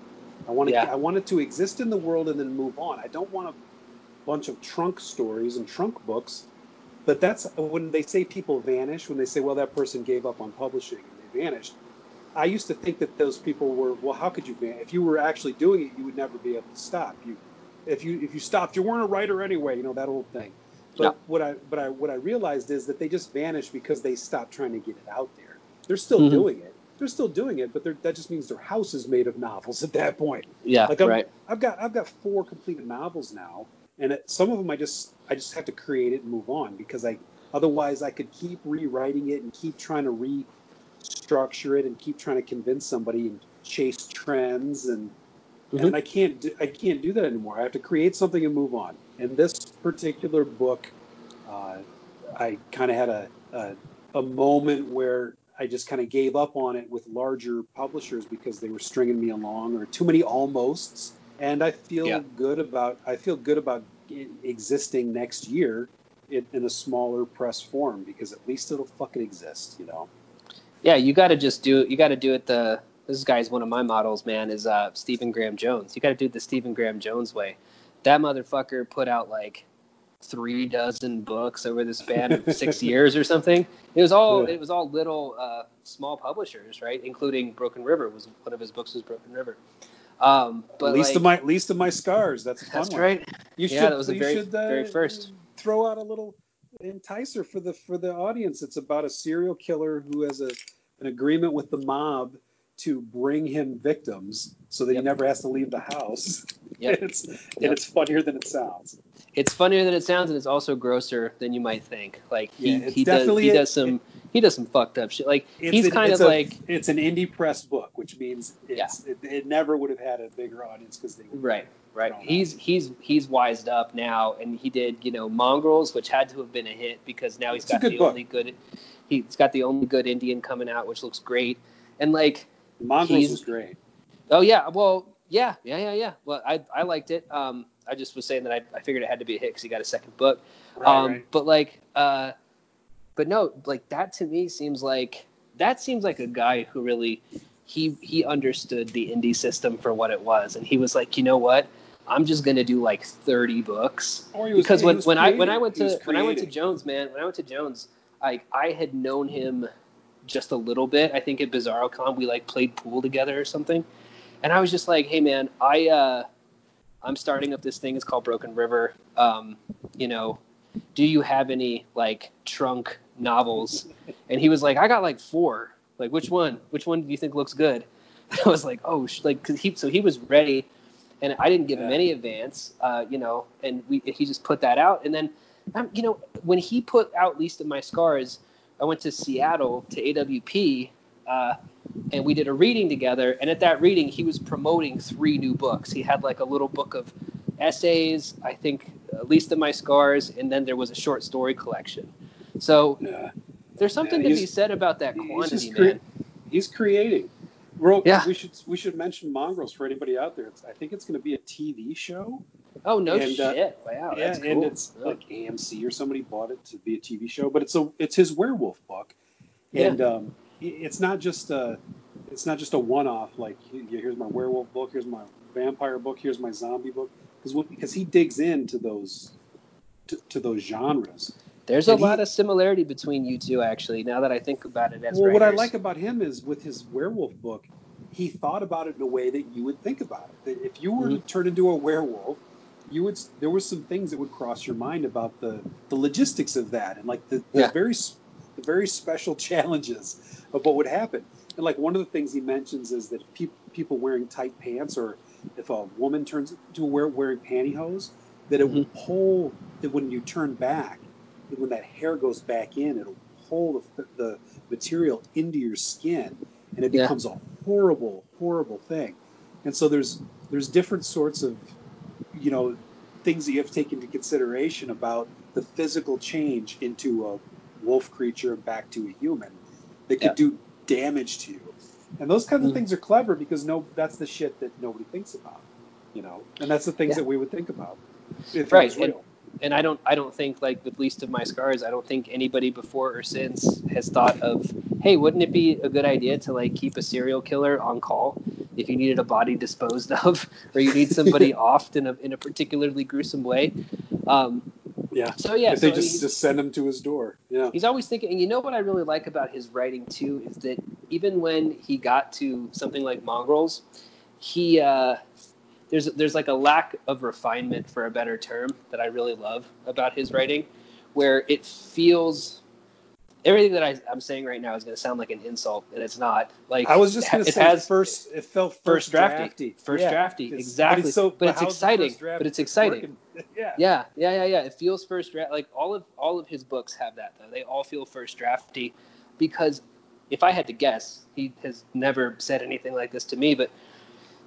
I want it to exist in the world and then move on. I don't want a bunch of trunk stories and trunk books. But that's when they say people vanish, when they say, well, that person gave up on publishing and they vanished. I used to think that those people were, well, how could you vanish? If you were actually doing it, you would never be able to stop. If you stopped, you weren't a writer anyway, that old thing. What I realized is that they just vanished because they stopped trying to get it out there. They're still doing it. They're still doing it, but that just means their house is made of novels at that point. Yeah, like I've got 4 completed novels now, and some of them I just have to create it and move on, because otherwise I could keep rewriting it and keep trying to restructure it and keep trying to convince somebody and chase trends, and I can't do that anymore. I have to create something and move on. And this particular book, I kind of had a moment where I just kind of gave up on it with larger publishers because they were stringing me along, or too many almosts. And I feel good about existing next year in a smaller press form, because at least it'll fucking exist, Yeah, you got to do it. This guy's one of my models, man. Is Stephen Graham Jones. You got to do it the Stephen Graham Jones way. That motherfucker put out like 3 dozen books over the span of 6 years or something. It was all little small publishers, right? Including Broken River was one of his books. Was Broken River? But Least of My Scars. That's a fun one. That's right. You should throw out a little enticer for the audience. It's about a serial killer who has an agreement with the mob to bring him victims so that he never has to leave the house. Yep. It's funnier than it sounds. It's funnier than it sounds, and it's also grosser than you might think. Like he does some fucked up shit. Like it's an indie press book, which means it never would have had a bigger audience because they would right. He's wised up now, and he did Mongrels, which had to have been a hit because now he's got the only good Indian coming out, which looks great, and like Mongrels was great. Oh yeah, well. Yeah. Well, I liked it. I just was saying that I figured it had to be a hit because he got a second book. Right. But that to me seems like a guy who really he understood the indie system for what it was, and he was like, you know what, I'm just gonna do like 30 books because when I went to Jones, man, I had known him just a little bit. I think at BizarroCon we played pool together or something. And I was just like, hey, man, I'm starting up this thing. It's called Broken River. Do you have any, trunk novels? And he was like, I got, 4. Like, which one? Which one do you think looks good? And I was like, oh, so he was ready. And I didn't give him any advance, and he just put that out. And then, when he put out Least of My Scars, I went to Seattle to AWP, and we did a reading together, and at that reading he was promoting 3 new books. He had a little book of essays, I think Least of My Scars, and then there was a short story collection. So there's something to be said about that quantity, man. He's creating. We should mention Mongrels for anybody out there. I think it's going to be a TV show. Oh no shit! Wow, that's cool. And it's AMC or somebody bought it to be a TV show, but it's his werewolf book, and. It's not just a one-off. Here's my werewolf book, here's my vampire book, here's my zombie book, because he digs into those to those genres. There's a lot of similarity between you two, actually. Now that I think about it, as what I like about him is with his werewolf book, he thought about it in a way that you would think about it. That if you were to turn into a werewolf, there were some things that would cross your mind about the logistics of that, and the very special challenges of what would happen. And one of the things he mentions is that people wearing tight pants, or if a woman turns to wearing pantyhose, that it will pull, that when you turn back, when that hair goes back in, it'll pull the material into your skin, and it becomes a horrible, horrible thing. And so there's different sorts of, things that you have to take into consideration about the physical change into a wolf creature back to a human that could do damage to you, and those kinds of things are clever because that's the shit that nobody thinks about, and that's the things that we would think about if it was real. And I don't think with Least of My Scars, I don't think anybody before or since has thought of, hey, wouldn't it be a good idea to keep a serial killer on call if you needed a body disposed of, or you need somebody offed in a particularly gruesome way. If they just send him to his door. Yeah. He's always thinking, and what I really like about his writing too is that even when he got to something like Mongrels, he there's a lack of refinement, for a better term, that I really love about his writing, where it feels everything that I'm saying right now is going to sound like an insult, and it's not. I was just going to say, it felt first drafty. First drafty, exactly. But it's exciting. But it's exciting. Yeah. It feels first draft. All of his books have that, though. They all feel first drafty, because if I had to guess, he has never said anything like this to me. But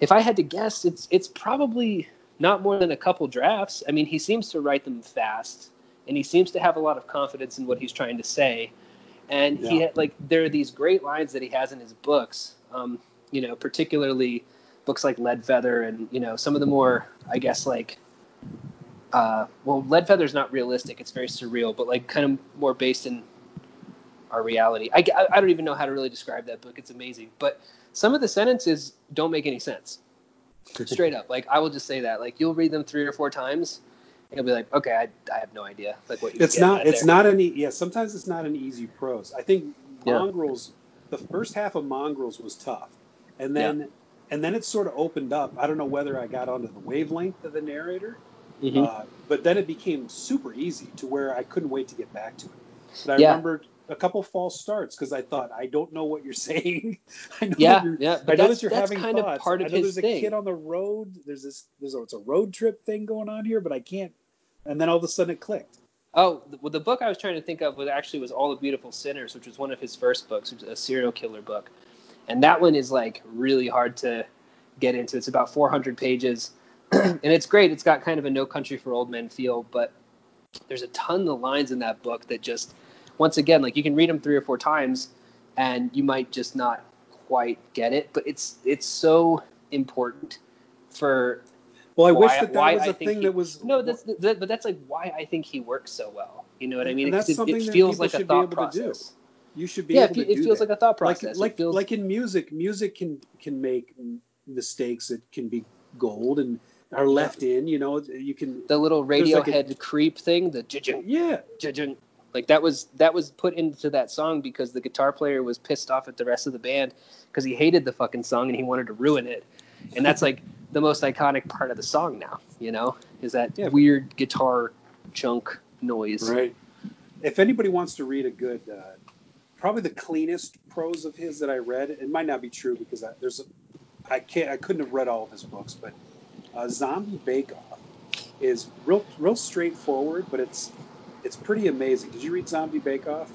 if I had to guess, it's probably not more than a couple drafts. I mean, he seems to write them fast, and he seems to have a lot of confidence in what he's trying to say. And there are these great lines that he has in his books, particularly books like Ledfeather and, some of the more, I guess, Ledfeather's not realistic. It's very surreal, but kind of more based in our reality. I don't even know how to really describe that book. It's amazing. But some of the sentences don't make any sense. Straight up. I will just say that. You'll read them 3 or 4 times he'll be like, okay, I have no idea. Like what you sometimes it's not an easy prose. I think Mongrels, the first half of Mongrels was tough. And then it sort of opened up. I don't know whether I got onto the wavelength of the narrator, but then it became super easy to where I couldn't wait to get back to it. But I remembered a couple false starts because I thought, I don't know what you're saying. I know that you're having thoughts. There's a kid on the road. It's a road trip thing going on here, but I can't. And then all of a sudden it clicked. Oh, well, the book I was trying to think of was All the Beautiful Sinners, which was one of his first books, which is a serial killer book. And that one is like really hard to get into. It's about 400 pages and it's great. It's got kind of a No Country for Old Men feel, but there's a ton of lines in that book that just, once again, like you can read them 3 or 4 times and you might just not quite get it, but it's so important for. Well, I wish that was a thing that was. No, but that's like why I think he works so well. You know what I mean? That's something it feels like a thought process. You should be able to do that. It feels like a thought process. Like in music can make mistakes that can be gold and are left in. You know, you can the little Radiohead creep thing. The jijing, like that was put into that song because the guitar player was pissed off at the rest of the band because he hated the fucking song and he wanted to ruin it. And that's like the most iconic part of the song now, you know, is that weird guitar chunk noise. Right. If anybody wants to read a good, probably the cleanest prose of his that I read, it might not be true because I couldn't have read all of his books, but Zombie Bake Off is real straightforward, but it's pretty amazing. Did you read Zombie Bake Off?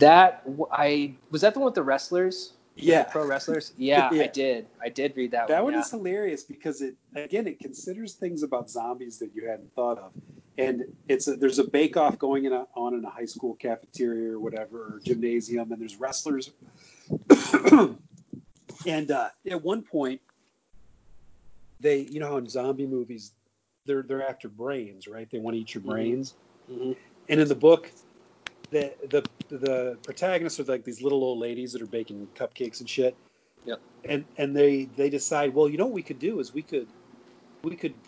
Was that the one with the wrestlers? Yeah. Pro wrestlers? Yeah, yeah, I did read that one. That one is hilarious because it considers things about zombies that you hadn't thought of. And there's a bake-off going on in a high school cafeteria or whatever, or gymnasium, and there's wrestlers. And at one point, they, you know how in zombie movies, they're after brains, right? They want to eat your brains. Mm-hmm. And in the book, the protagonists are like these little old ladies that are baking cupcakes and shit. Yeah. And they decide, well, you know what we could do is we could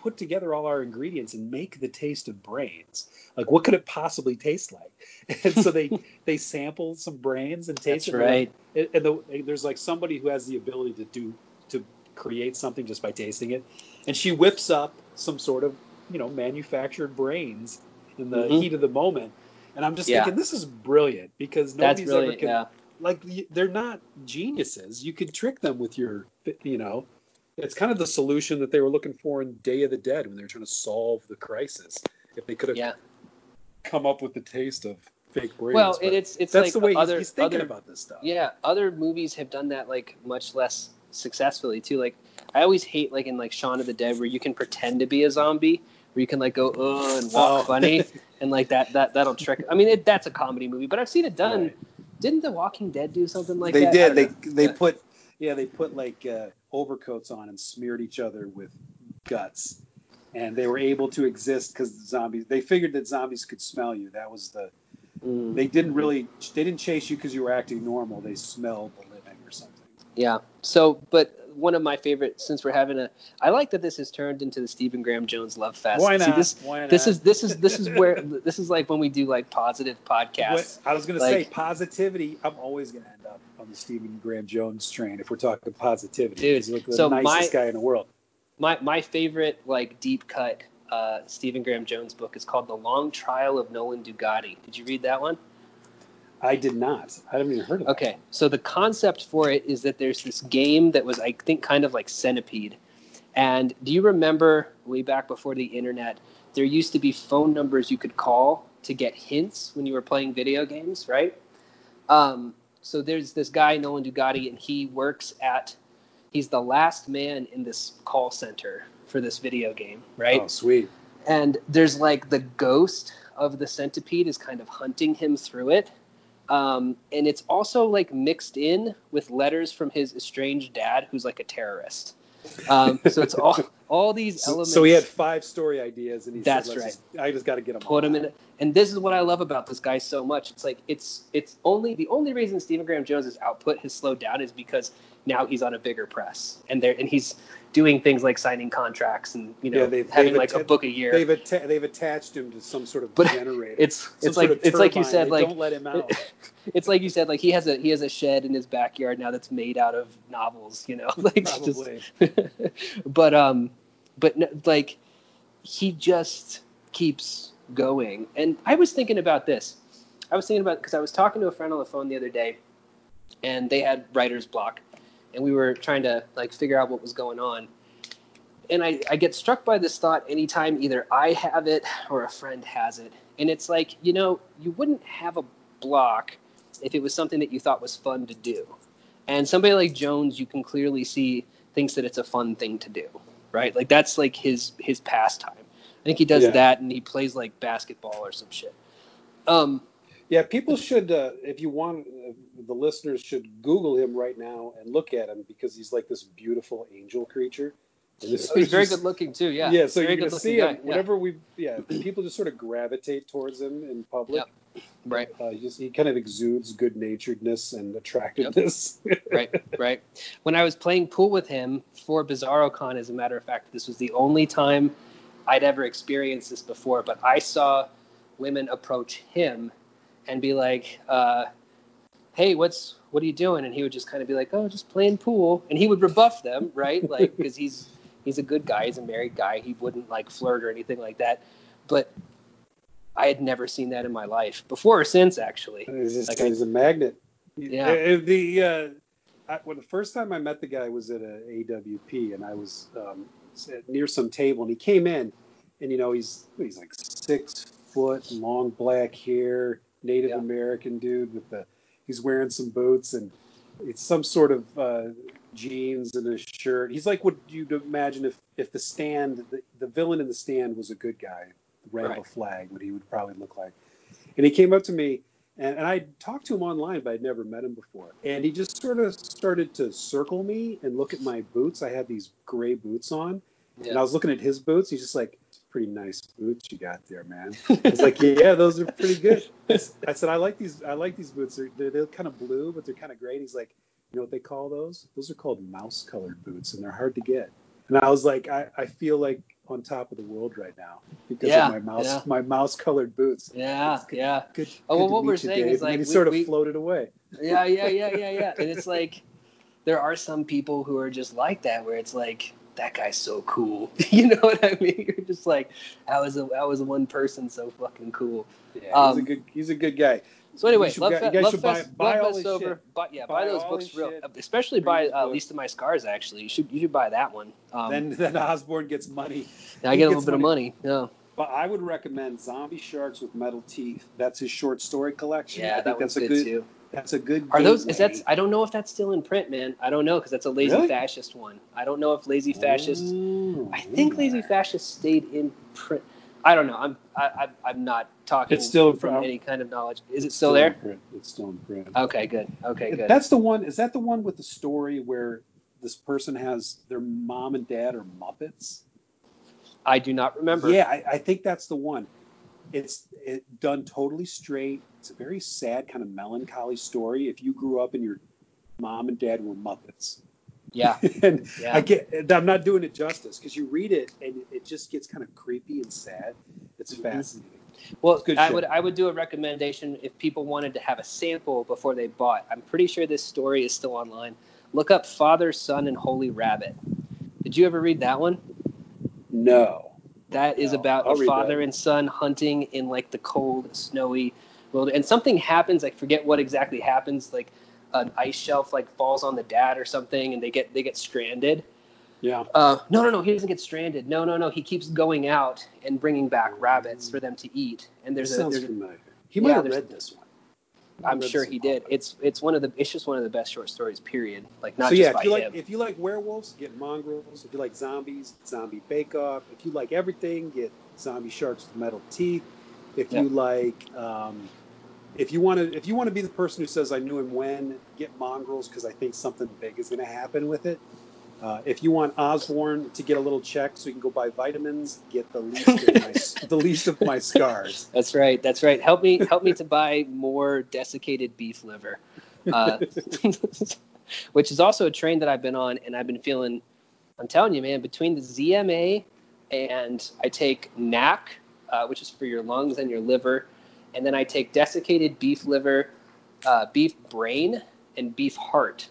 put together all our ingredients and make the taste of brains. Like, what could it possibly taste like? And so they sample some brains and taste it. That's right. And there's like somebody who has the ability to create something just by tasting it. And she whips up some sort of, you know, manufactured brains in the heat of the moment. And I'm just thinking, this is brilliant because nobody's ever can. Yeah. Like, they're not geniuses. You could trick them with your, you know. It's kind of the solution that they were looking for in Day of the Dead when they were trying to solve the crisis. If they could have come up with the taste of fake brains. Well, it's that's like the way he's thinking about this stuff. Yeah, other movies have done that like much less successfully too. Like I always hate like in like Shaun of the Dead where you can pretend to be a zombie, where you can like go and walk funny and like that'll trick. I mean, that's a comedy movie, but I've seen it done. Right. Didn't The Walking Dead do something like that? They did. They put like overcoats on and smeared each other with guts, and they were able to exist because the zombies. They figured that zombies could smell you. That was the. They didn't chase you because you were acting normal. They smelled the living or something. Yeah. So, but one of my favorite, since we're having I like that this has turned into the Stephen Graham Jones love fest. Why not? See, this is where this is like when we do like positive podcasts. I was going to say positivity. I'm always going to end up on the Stephen Graham Jones train if we're talking positivity. Dude, he's the nicest guy in the world. My favorite like deep cut Stephen Graham Jones book is called The Long Trial of Nolan Dugatti. Did you read that one? I did not. I haven't even heard of it. Okay, so the concept for it is that there's this game that was, I think, kind of like Centipede. And do you remember, way back before the internet, there used to be phone numbers you could call to get hints when you were playing video games, right? So there's this guy, Nolan Dugatti, and he's the last man in this call center for this video game, right? Oh, sweet. And there's like the ghost of the centipede is kind of hunting him through it. And it's also like mixed in with letters from his estranged dad, who's like a terrorist. So it's all all these elements. So he had 5 story ideas, and he said, right. I just got to get them. Put them in. And this is what I love about this guy so much. It's like it's only the only reason Stephen Graham Jones's output has slowed down is because now he's on a bigger press, and he's doing things like signing contracts and having like a book a year. They've attached him to some sort of generator. It's like you said, like, don't let him out. It's like you said, like he has a shed in his backyard now that's made out of novels, like probably. But he just keeps going. And I was thinking about this. Because I was talking to a friend on the phone the other day, and they had writer's block, and we were trying to like figure out what was going on. And I get struck by this thought anytime either I have it or a friend has it. And it's like, you wouldn't have a block if it was something that you thought was fun to do. And somebody like Jones, you can clearly see, thinks that it's a fun thing to do, right? Like that's like his pastime. I think he does that, and he plays like basketball or some shit. Yeah, people should, if you want, the listeners should Google him right now and look at him, because he's like this beautiful angel creature. He's very good looking too. Yeah. Yeah. So you can see him. People just sort of gravitate towards him in public. Yep. Right. He kind of exudes good naturedness and attractiveness. Yep. Right. When I was playing pool with him for BizarroCon, as a matter of fact, this was the only time I'd ever experienced this before, but I saw women approach him and be like, hey, what are you doing? And he would just kind of be like, oh, just playing pool. And he would rebuff them, right? Like, because he's a good guy. He's a married guy. He wouldn't like flirt or anything like that. But I had never seen that in my life before or since, actually. He's a magnet. Yeah. The first time I met the guy was at an AWP, and I was near some table, and he came in, and he's like 6 foot, long black hair, Native American dude he's wearing some boots, and it's some sort of jeans and a shirt. He's like what you'd imagine if The Stand, the villain in The Stand was a good guy, ran up a flag, what he would probably look like. And he came up to me, and I talked to him online, but I'd never met him before. And he just sort of started to circle me and look at my boots. I had these gray boots on, and I was looking at his boots. He's just like, pretty nice boots you got there, man. I was like, yeah, those are pretty good. I said, I like these boots. They're kind of blue, but they're kind of gray. And he's like, you know what they call those? Those are called mouse-colored boots, and they're hard to get. And I was like, I feel like on top of the world right now because of my mouse-colored boots. Yeah, good, yeah. Good, oh, good well, what we're saying today. Is like... He sort of floated away. Yeah. And it's like, there are some people who are just like that, where it's like, that guy's so cool. You know what I mean? You're just like, how is one person so fucking cool? Yeah, he's a good guy. So anyway, buy those books, especially buy Least of My Scars. Actually, you should buy that one. Then Osborne gets money. I get a little bit of money. Yeah. But I would recommend Zombie Sharks with Metal Teeth. That's his short story collection. Yeah, I think that's good too. That's a good. Are those? Way. Is that? I don't know if that's still in print, man. I don't know, because that's a lazy fascist one. I don't know if lazy fascist. Ooh, I think lazy fascist stayed in print. I don't know. I'm not talking. It's still from any kind of knowledge. Is it still there? It's still in print. Okay, good. That's the one. Is that the one with the story where this person has their mom and dad are Muppets? I do not remember. Yeah, I think that's the one. It's done totally straight. It's a very sad, kind of melancholy story. If you grew up and your mom and dad were Muppets, I'm not doing it justice, because you read it and it just gets kind of creepy and sad. It's fascinating. Well, it's good. I would do a recommendation if people wanted to have a sample before they bought. I'm pretty sure this story is still online. Look up Father, Son, and Holy Rabbit. Did you ever read that one? No. That is about a father and son hunting in like the cold, snowy wilderness. And something happens. I forget what exactly happens. Like an ice shelf like falls on the dad or something, and they get stranded. Yeah. No. He doesn't get stranded. No. He keeps going out and bringing back rabbits for them to eat. And there's familiar. He might have read this one. I'm sure he did. It's just one of the best short stories, period. Like if you like werewolves, get Mongrels. If you like zombies, Zombie Bake Off. If you like everything, get Zombie Sharks with Metal Teeth. If you like if you want to be the person who says I knew him when, get Mongrels, because I think something big is going to happen with it. If you want Osborne to get a little check so you can go buy vitamins, get the least of my scars. That's right. Help me to buy more desiccated beef liver, which is also a train that I've been on, and I've been feeling. I'm telling you, man, between the ZMA and I take NAC, which is for your lungs and your liver, and then I take desiccated beef liver, beef brain, and beef heart.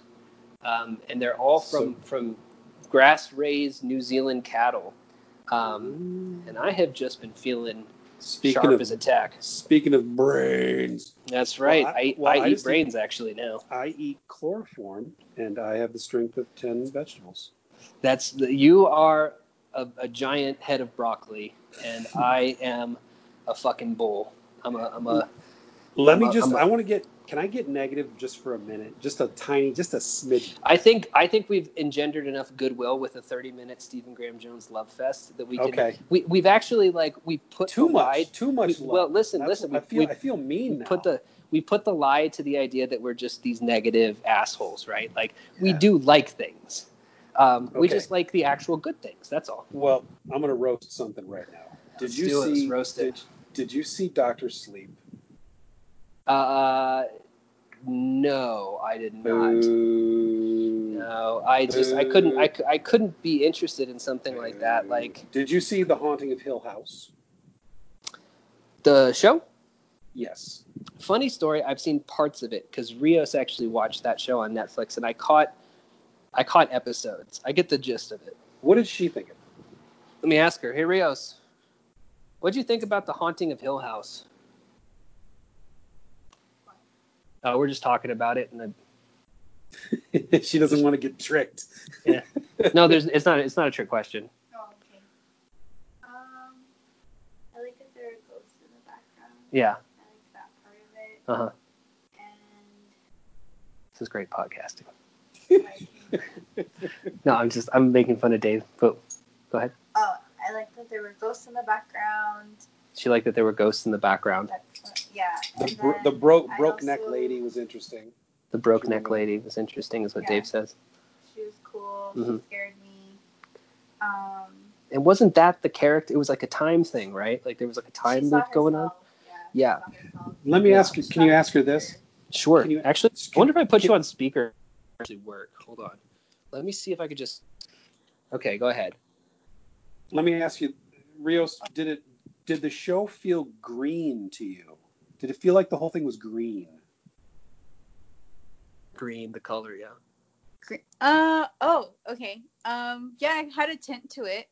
And they're all from grass-raised New Zealand cattle. And I have just been feeling sharp as a tack. Speaking of brains. That's right. I eat brains now. I eat chloroform, and I have the strength of 10 vegetables. You are a giant head of broccoli, and I am a fucking bull. Can I get negative just for a minute? Just a smidge. I think we've engendered enough goodwill with a 30-minute Stephen Graham Jones love fest that we can. Okay. We've actually we've put too much. Too much love. Well, listen. I feel mean now. We put the lie to the idea that we're just these negative assholes, right? We do like things. We just like the actual good things. That's all. Well, I'm gonna roast something right now. Did you see Dr. Sleep? No, I did not. No, I couldn't be interested in something like that. Did you see The Haunting of Hill House? The show? Yes. Funny story. I've seen parts of it because Rios actually watched that show on Netflix, and I caught episodes. I get the gist of it. What did she think of it? Let me ask her. Hey, Rios, what did you think about The Haunting of Hill House? We're just talking about it, and she doesn't want to get tricked. Yeah. No, it's not a trick question. Oh, okay. I like that there are ghosts in the background. Yeah. I like that part of it. Uh huh. This is great podcasting. No, I'm making fun of Dave. But go ahead. Oh, I like that there were ghosts in the background. She liked that there were ghosts in the background. Yeah. The broke neck lady was interesting. The broke neck lady was interesting is what Dave says. She was cool. Mm-hmm. She scared me. And wasn't that the character? It was like a time thing, right? Like there was like a time loop going on. Yeah. Let me ask you. Can you ask her this? Sure. I wonder if I put you on speaker. Actually work. Hold on. Let me see if I could just. Okay, go ahead. Let me ask you, Rios. Did the show feel green to you? Did it feel like the whole thing was green? Green, the color, yeah. Green. Okay. Yeah, it had a tint to it.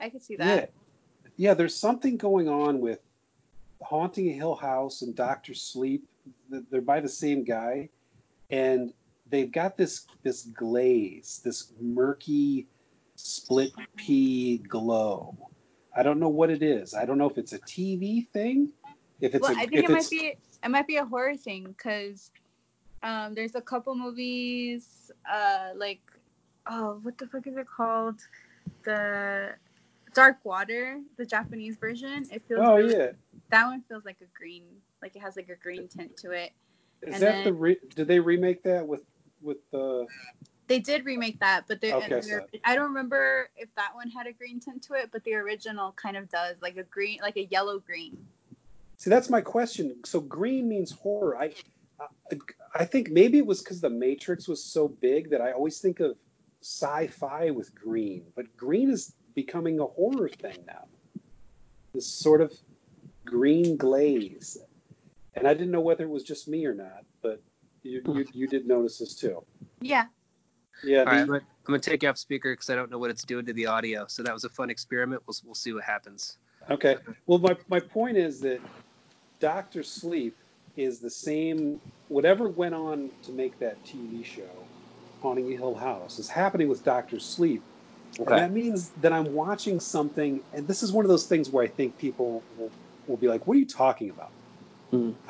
I could see that. Yeah, there's something going on with Haunting of Hill House and Dr. Sleep. They're by the same guy, and they've got this glaze, this murky split pea glow. I don't know what it is. I don't know if it's a TV thing. I think it might be a horror thing because there's a couple movies what the fuck is it called? The Dark Water, the Japanese version. It feels. Oh yeah. That one feels like a green, like it has like a green tint to it. Did they remake that with the? They did remake that, but I don't remember if that one had a green tint to it, but the original kind of does, like a green, like a yellow green. See, that's my question. So green means horror. I think maybe it was because The Matrix was so big that I always think of sci-fi with green, but green is becoming a horror thing now. This sort of green glaze. And I didn't know whether it was just me or not, but you did notice this too. Yeah. Yeah. All right, I'm going to take you off speaker because I don't know what it's doing to the audio. So that was a fun experiment. We'll see what happens. Okay. Well, my point is that Dr. Sleep is the same. Whatever went on to make that TV show, Haunting of Hill House, is happening with Dr. Sleep. Okay. And that means that I'm watching something. And this is one of those things where I think people will be like, what are you talking about?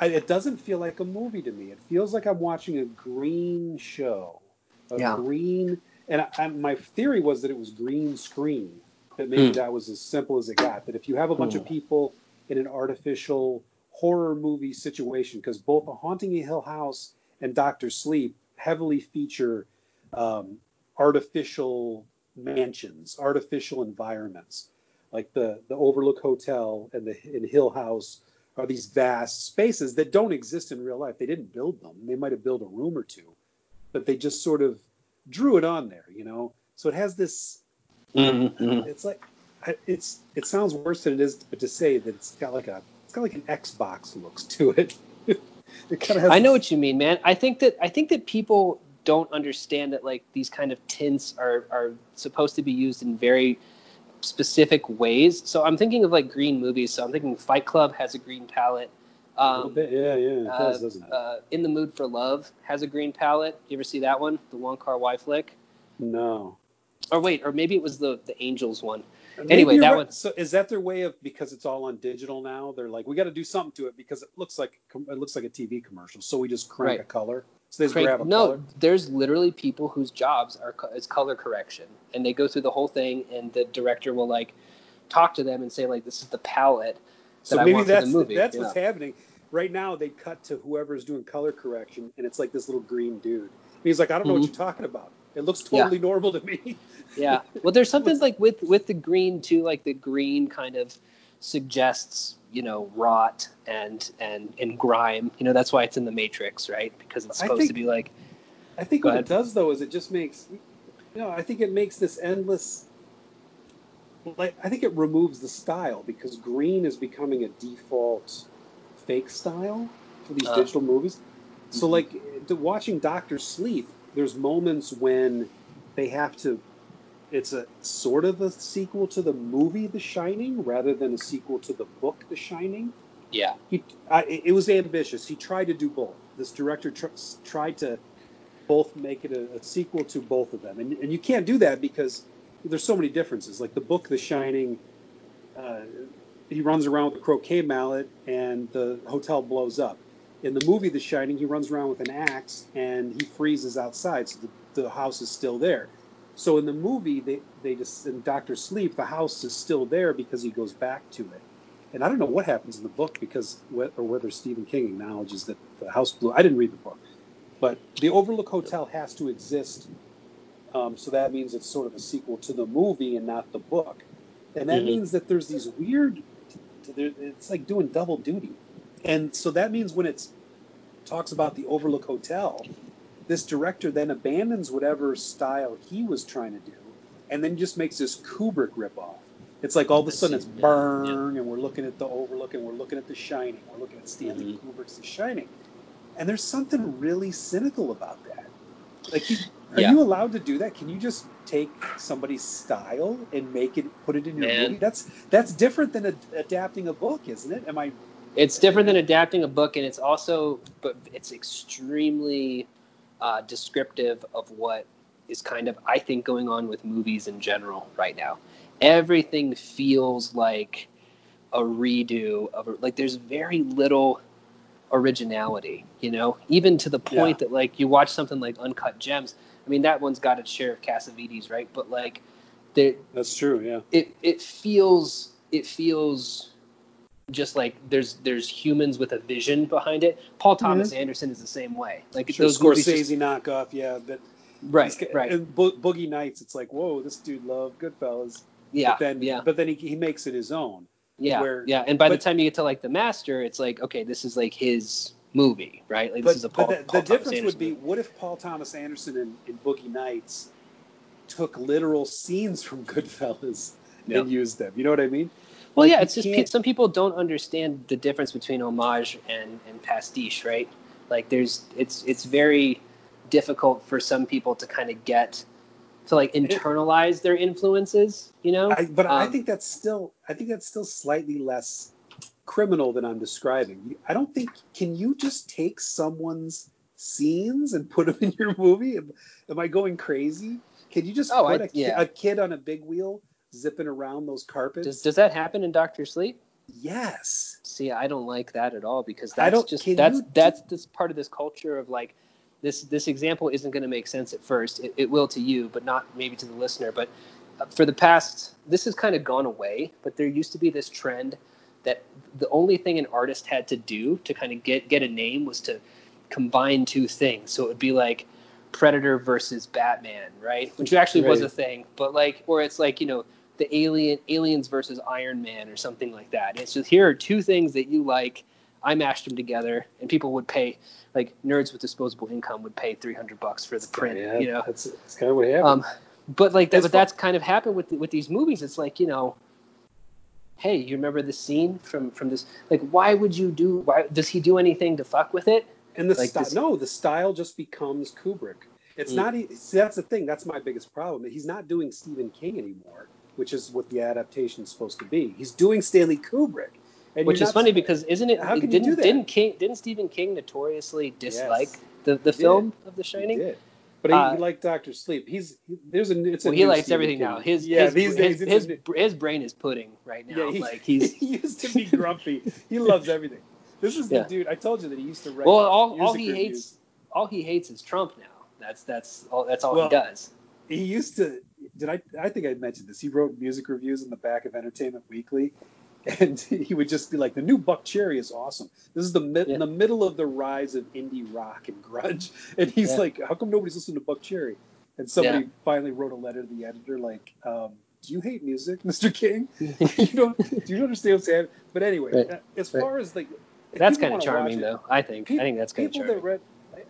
It doesn't feel like a movie to me. It feels like I'm watching a green show. Green. And my theory was that it was green screen. That maybe that was as simple as it got. That if you have a bunch of people in an artificial horror movie situation, because both The Haunting of Hill House and Dr. Sleep heavily feature artificial mansions, artificial environments. Like the Overlook Hotel and the Hill House are these vast spaces that don't exist in real life. They didn't build them. They might have built a room or two, but they just sort of drew it on there, you know? So it has this, it's like, it sounds worse than it is, but to say that it's got like an Xbox looks to it. It kind of has. I know what you mean, man. I think that people don't understand that like these kind of tints are supposed to be used in very specific ways. So I'm thinking of like green movies. So I'm thinking Fight Club has a green palette. A bit, yeah. It does, doesn't it? In the Mood for Love has a green palette. You ever see that one? The Wong Kar-wai flick? No. Or maybe it was the Angels one. Maybe anyway, that right. One. So is that their way of, because it's all on digital now, they're like, we got to do something to it because it looks like a TV commercial. So we just crank a color. So they just grab a color. No, there's literally people whose jobs is color correction, and they go through the whole thing, and the director will like talk to them and say like, this is the palette. So maybe that's the movie. That's what's happening right now. They cut to whoever's doing color correction, and it's like this little green dude. And he's like, I don't know what you're talking about. It looks totally normal to me. Yeah. Well, there's something like with the green too, like the green kind of suggests, you know, rot and grime. You know, that's why it's in the Matrix, right? Because it's supposed to be like. I think what it does though is it just makes. No, I think it makes this endless. Like, I think it removes the style because green is becoming a default fake style for these digital movies. So like watching Doctor Sleep. There's moments when they have to, it's a sort of a sequel to the movie The Shining rather than a sequel to the book The Shining. Yeah. It was ambitious. He tried to do both. This director tried to both make it a sequel to both of them. And you can't do that because there's so many differences. Like the book The Shining, he runs around with a croquet mallet and the hotel blows up. In the movie The Shining, he runs around with an axe and he freezes outside, so the house is still there. So in the movie, in Dr. Sleep, the house is still there because he goes back to it. And I don't know what happens in the book because, or whether Stephen King acknowledges that the house blew. I didn't read the book, but the Overlook Hotel has to exist. So that means it's sort of a sequel to the movie and not the book. And that means that there's these weird, it's like doing double duty. And so that means when it talks about the Overlook Hotel, this director then abandons whatever style he was trying to do and then just makes this Kubrick ripoff. It's like all of a sudden it's burn and we're looking at the Overlook and we're looking at The Shining. We're looking at Stanley Kubrick's The Shining. And there's something really cynical about that. Like, are you allowed to do that? Can you just take somebody's style and put it in your movie? That's different than adapting a book, isn't it? It's different than adapting a book, and it's also, but it's extremely descriptive of what is kind of, I think, going on with movies in general right now. Everything feels like a redo of, like, there's very little originality, you know, even to the point that, like, you watch something like Uncut Gems. I mean, that one's got its share of Cassavetes, right? But like, that's true. Yeah, it feels. Just like there's humans with a vision behind it. Paul Thomas Anderson is the same way. Like those Scorsese knockoff, But right. And Boogie Nights, it's like, whoa, this dude loved Goodfellas. Yeah, but then he makes it his own. Yeah, And by the time you get to like The Master, it's like, okay, this is like his movie, right? Like this is a Paul. But Paul the Thomas difference Anderson would be movie. What if Paul Thomas Anderson in Boogie Nights took literal scenes from Goodfellas and used them? You know what I mean? Well, it's just some people don't understand the difference between homage and pastiche, right? Like it's very difficult for some people to kind of get to like internalize their influences, you know? I think that's still slightly less criminal than I'm describing. I don't think, can you just take someone's scenes and put them in your movie? Am I going crazy? Can you just put a kid on a big wheel? Zipping around those carpets. Does that happen in Dr. Sleep? Yes. See, I don't like that at all because that's this part of this culture of like this example isn't going to make sense at first. It will to you, but not maybe to the listener. But for the past, this has kind of gone away. But there used to be this trend that the only thing an artist had to do to kind of get a name was to combine two things. So it would be like Predator versus Batman, right? Which actually was a thing, but like, or it's like, you know, the Aliens versus Iron Man or something like that. And it's just, here are two things that you like. I mashed them together, and people would pay, like nerds with disposable income would pay $300 for the print. Yeah, you know, that's kind of what happened. But like that, that's kind of happened with these movies. It's like, you know, hey, you remember this scene from this? Like, why does he do anything to fuck with it? And the like the style just becomes Kubrick. It's not. See, that's the thing. That's my biggest problem. He's not doing Stephen King anymore, which is what the adaptation is supposed to be. He's doing Stanley Kubrick, and which is funny because isn't it? How can you do that? Didn't Stephen King notoriously dislike the film of The Shining? He did. But he liked Dr. Sleep. He likes Stephen King now. His brain is pudding right now. Yeah, he used to be grumpy. He loves everything. This is the dude. I told you that he used to write. Well, all he hates is Trump now. That's all he does. He used to. I think I mentioned this. He wrote music reviews in the back of Entertainment Weekly, and he would just be like, "The new Buckcherry is awesome. This is in the middle of the rise of indie rock and grunge." And he's like, "How come nobody's listening to Buckcherry?" And somebody finally wrote a letter to the editor, like, "Do you hate music, Mr. King? Do you understand what's happening?" But anyway, that's kind of charming, though. I think that's kind of charming.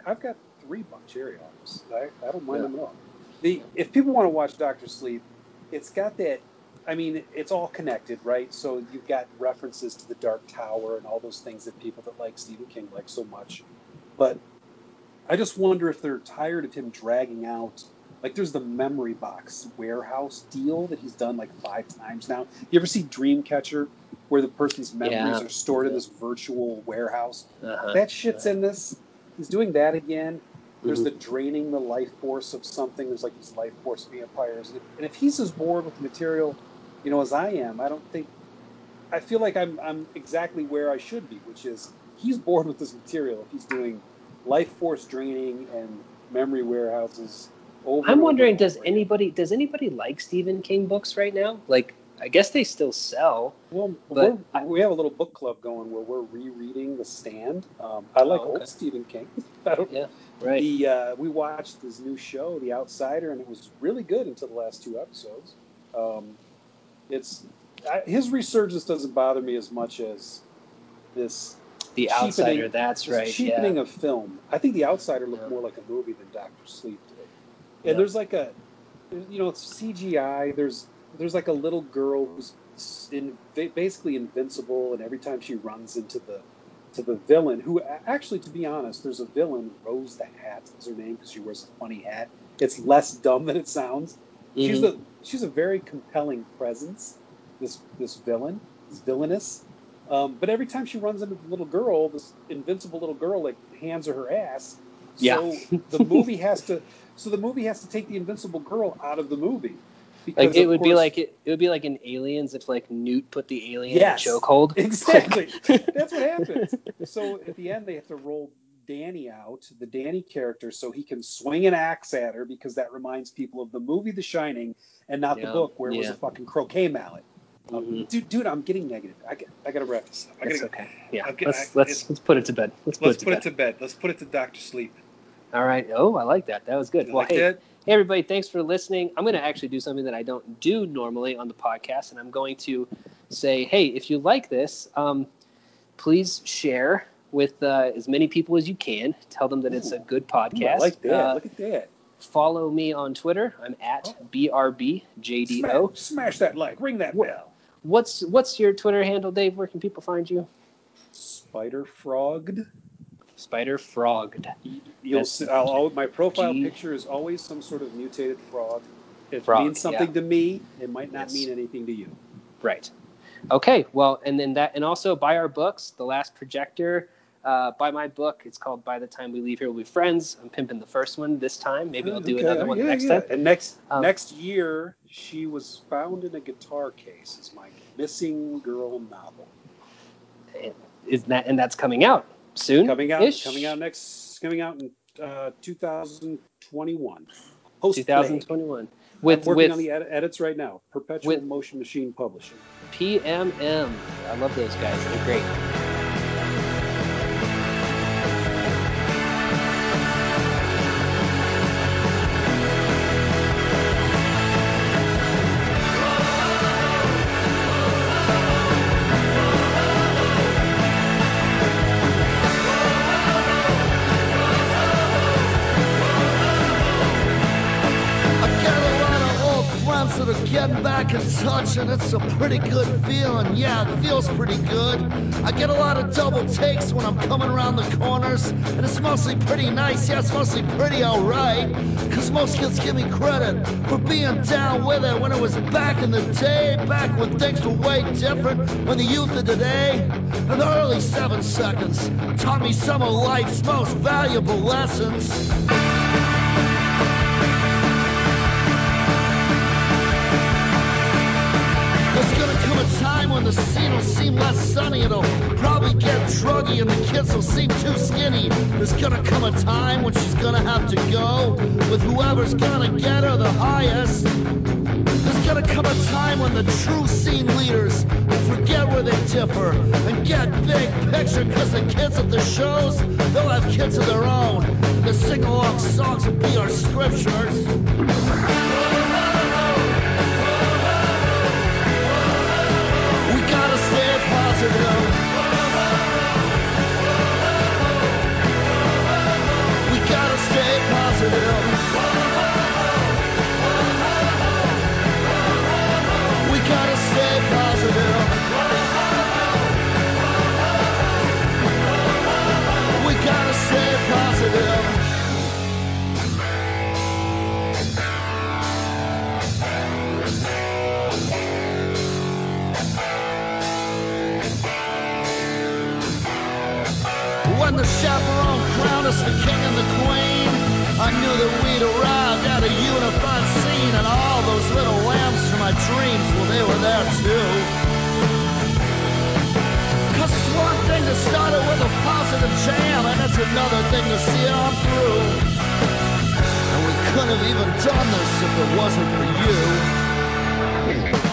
I've got 3 Buckcherry albums. I don't mind them at all. If people want to watch Dr. Sleep, it's got that. I mean, it's all connected, right? So you've got references to the Dark Tower and all those things that people that like Stephen King like so much. But I just wonder if they're tired of him dragging out. Like, there's the memory box warehouse deal that he's done like 5 times now. You ever see Dreamcatcher, where the person's memories are stored in this virtual warehouse? That shit's in this. He's doing that again. There's the draining the life force of something. There's like these life force vampires. And if he's as bored with the material, you know, as I am, I feel like I'm exactly where I should be, which is he's bored with this material. If he's doing life force draining and memory warehouses over. I'm wondering, does anybody like Stephen King books right now? Like, I guess they still sell. Well, but we have a little book club going where we're rereading The Stand. I like old Stephen King. Right. We watched this new show, The Outsider, and it was really good until the last 2 episodes. His resurgence doesn't bother me as much as this. The Outsider, that's right. Cheapening of film. I think The Outsider looked more like a movie than Dr. Sleep did. And there's like a, you know, it's CGI. There's like a little girl who's basically invincible, and every time she runs into the villain, who actually, to be honest, there's a villain, Rose the Hat is her name because she wears a funny hat. It's less dumb than it sounds. Mm-hmm. She's a very compelling presence, this villainess. But every time she runs into the little girl, this invincible little girl, like, hands her ass. So the movie has to take the invincible girl out of the movie. Because like it would be like in Aliens if like Newt put the alien in a chokehold. Exactly. That's what happens. So at the end they have to roll Danny out, the Danny character, so he can swing an axe at her because that reminds people of the movie The Shining and not the book where it was a fucking croquet mallet. Dude, I'm getting negative. I gotta wrap this up. That's okay. Yeah. Let's put it to bed. Let's put it to Dr. Sleep. All right. Oh, I like that. That was good. Hey, everybody, thanks for listening. I'm going to actually do something that I don't do normally on the podcast, and I'm going to say, hey, if you like this, please share with as many people as you can. Tell them that it's a good podcast. I like that. Look at that. Follow me on Twitter. I'm at BRBJDO. Smash that like. Ring that bell. What's your Twitter handle, Dave? Where can people find you? Spider Frogged. My profile picture is always some sort of mutated frog. It means something to me. It might not mean anything to you. Right. Okay. Well, and then that, and also buy our books, The Last Projector. Buy my book. It's called By the Time We Leave Here We'll Be Friends. I'm pimping the first one this time. Maybe I'll do another one next time. And next year, She Was Found in a Guitar Case is my missing girl novel. And that's coming out. Soon, coming out in 2021. I'm working on the edits right now. Perpetual Motion Machine Publishing. PMM. I love those guys. They're great. get back in touch, and it's a pretty good feeling. Yeah, it feels pretty good. I get a lot of double takes when I'm coming around the corners, and it's mostly pretty nice. Yeah, it's mostly pretty alright, cause most kids give me credit for being down with it when it was back in the day, back when things were way different, when the youth of today, in the early 7 seconds, taught me some of life's most valuable lessons. Time when the scene will seem less sunny, it'll probably get druggy and the kids will seem too skinny. There's gonna come a time when she's gonna have to go with whoever's gonna get her the highest. There's gonna come a time when the true scene leaders will forget where they differ and get big picture, cause the kids at the shows, they'll have kids of their own. The sing-along songs will be our scriptures. Stay positive. We gotta stay positive. We gotta stay positive. We gotta stay positive. When the chaperone crowned us the king and the queen, I knew that we'd arrived at a unified scene, and all those little lambs from my dreams, well, they were there too. Cause it's one thing to start it with a positive jam, and it's another thing to see it on through. And we couldn't have even done this if it wasn't for you.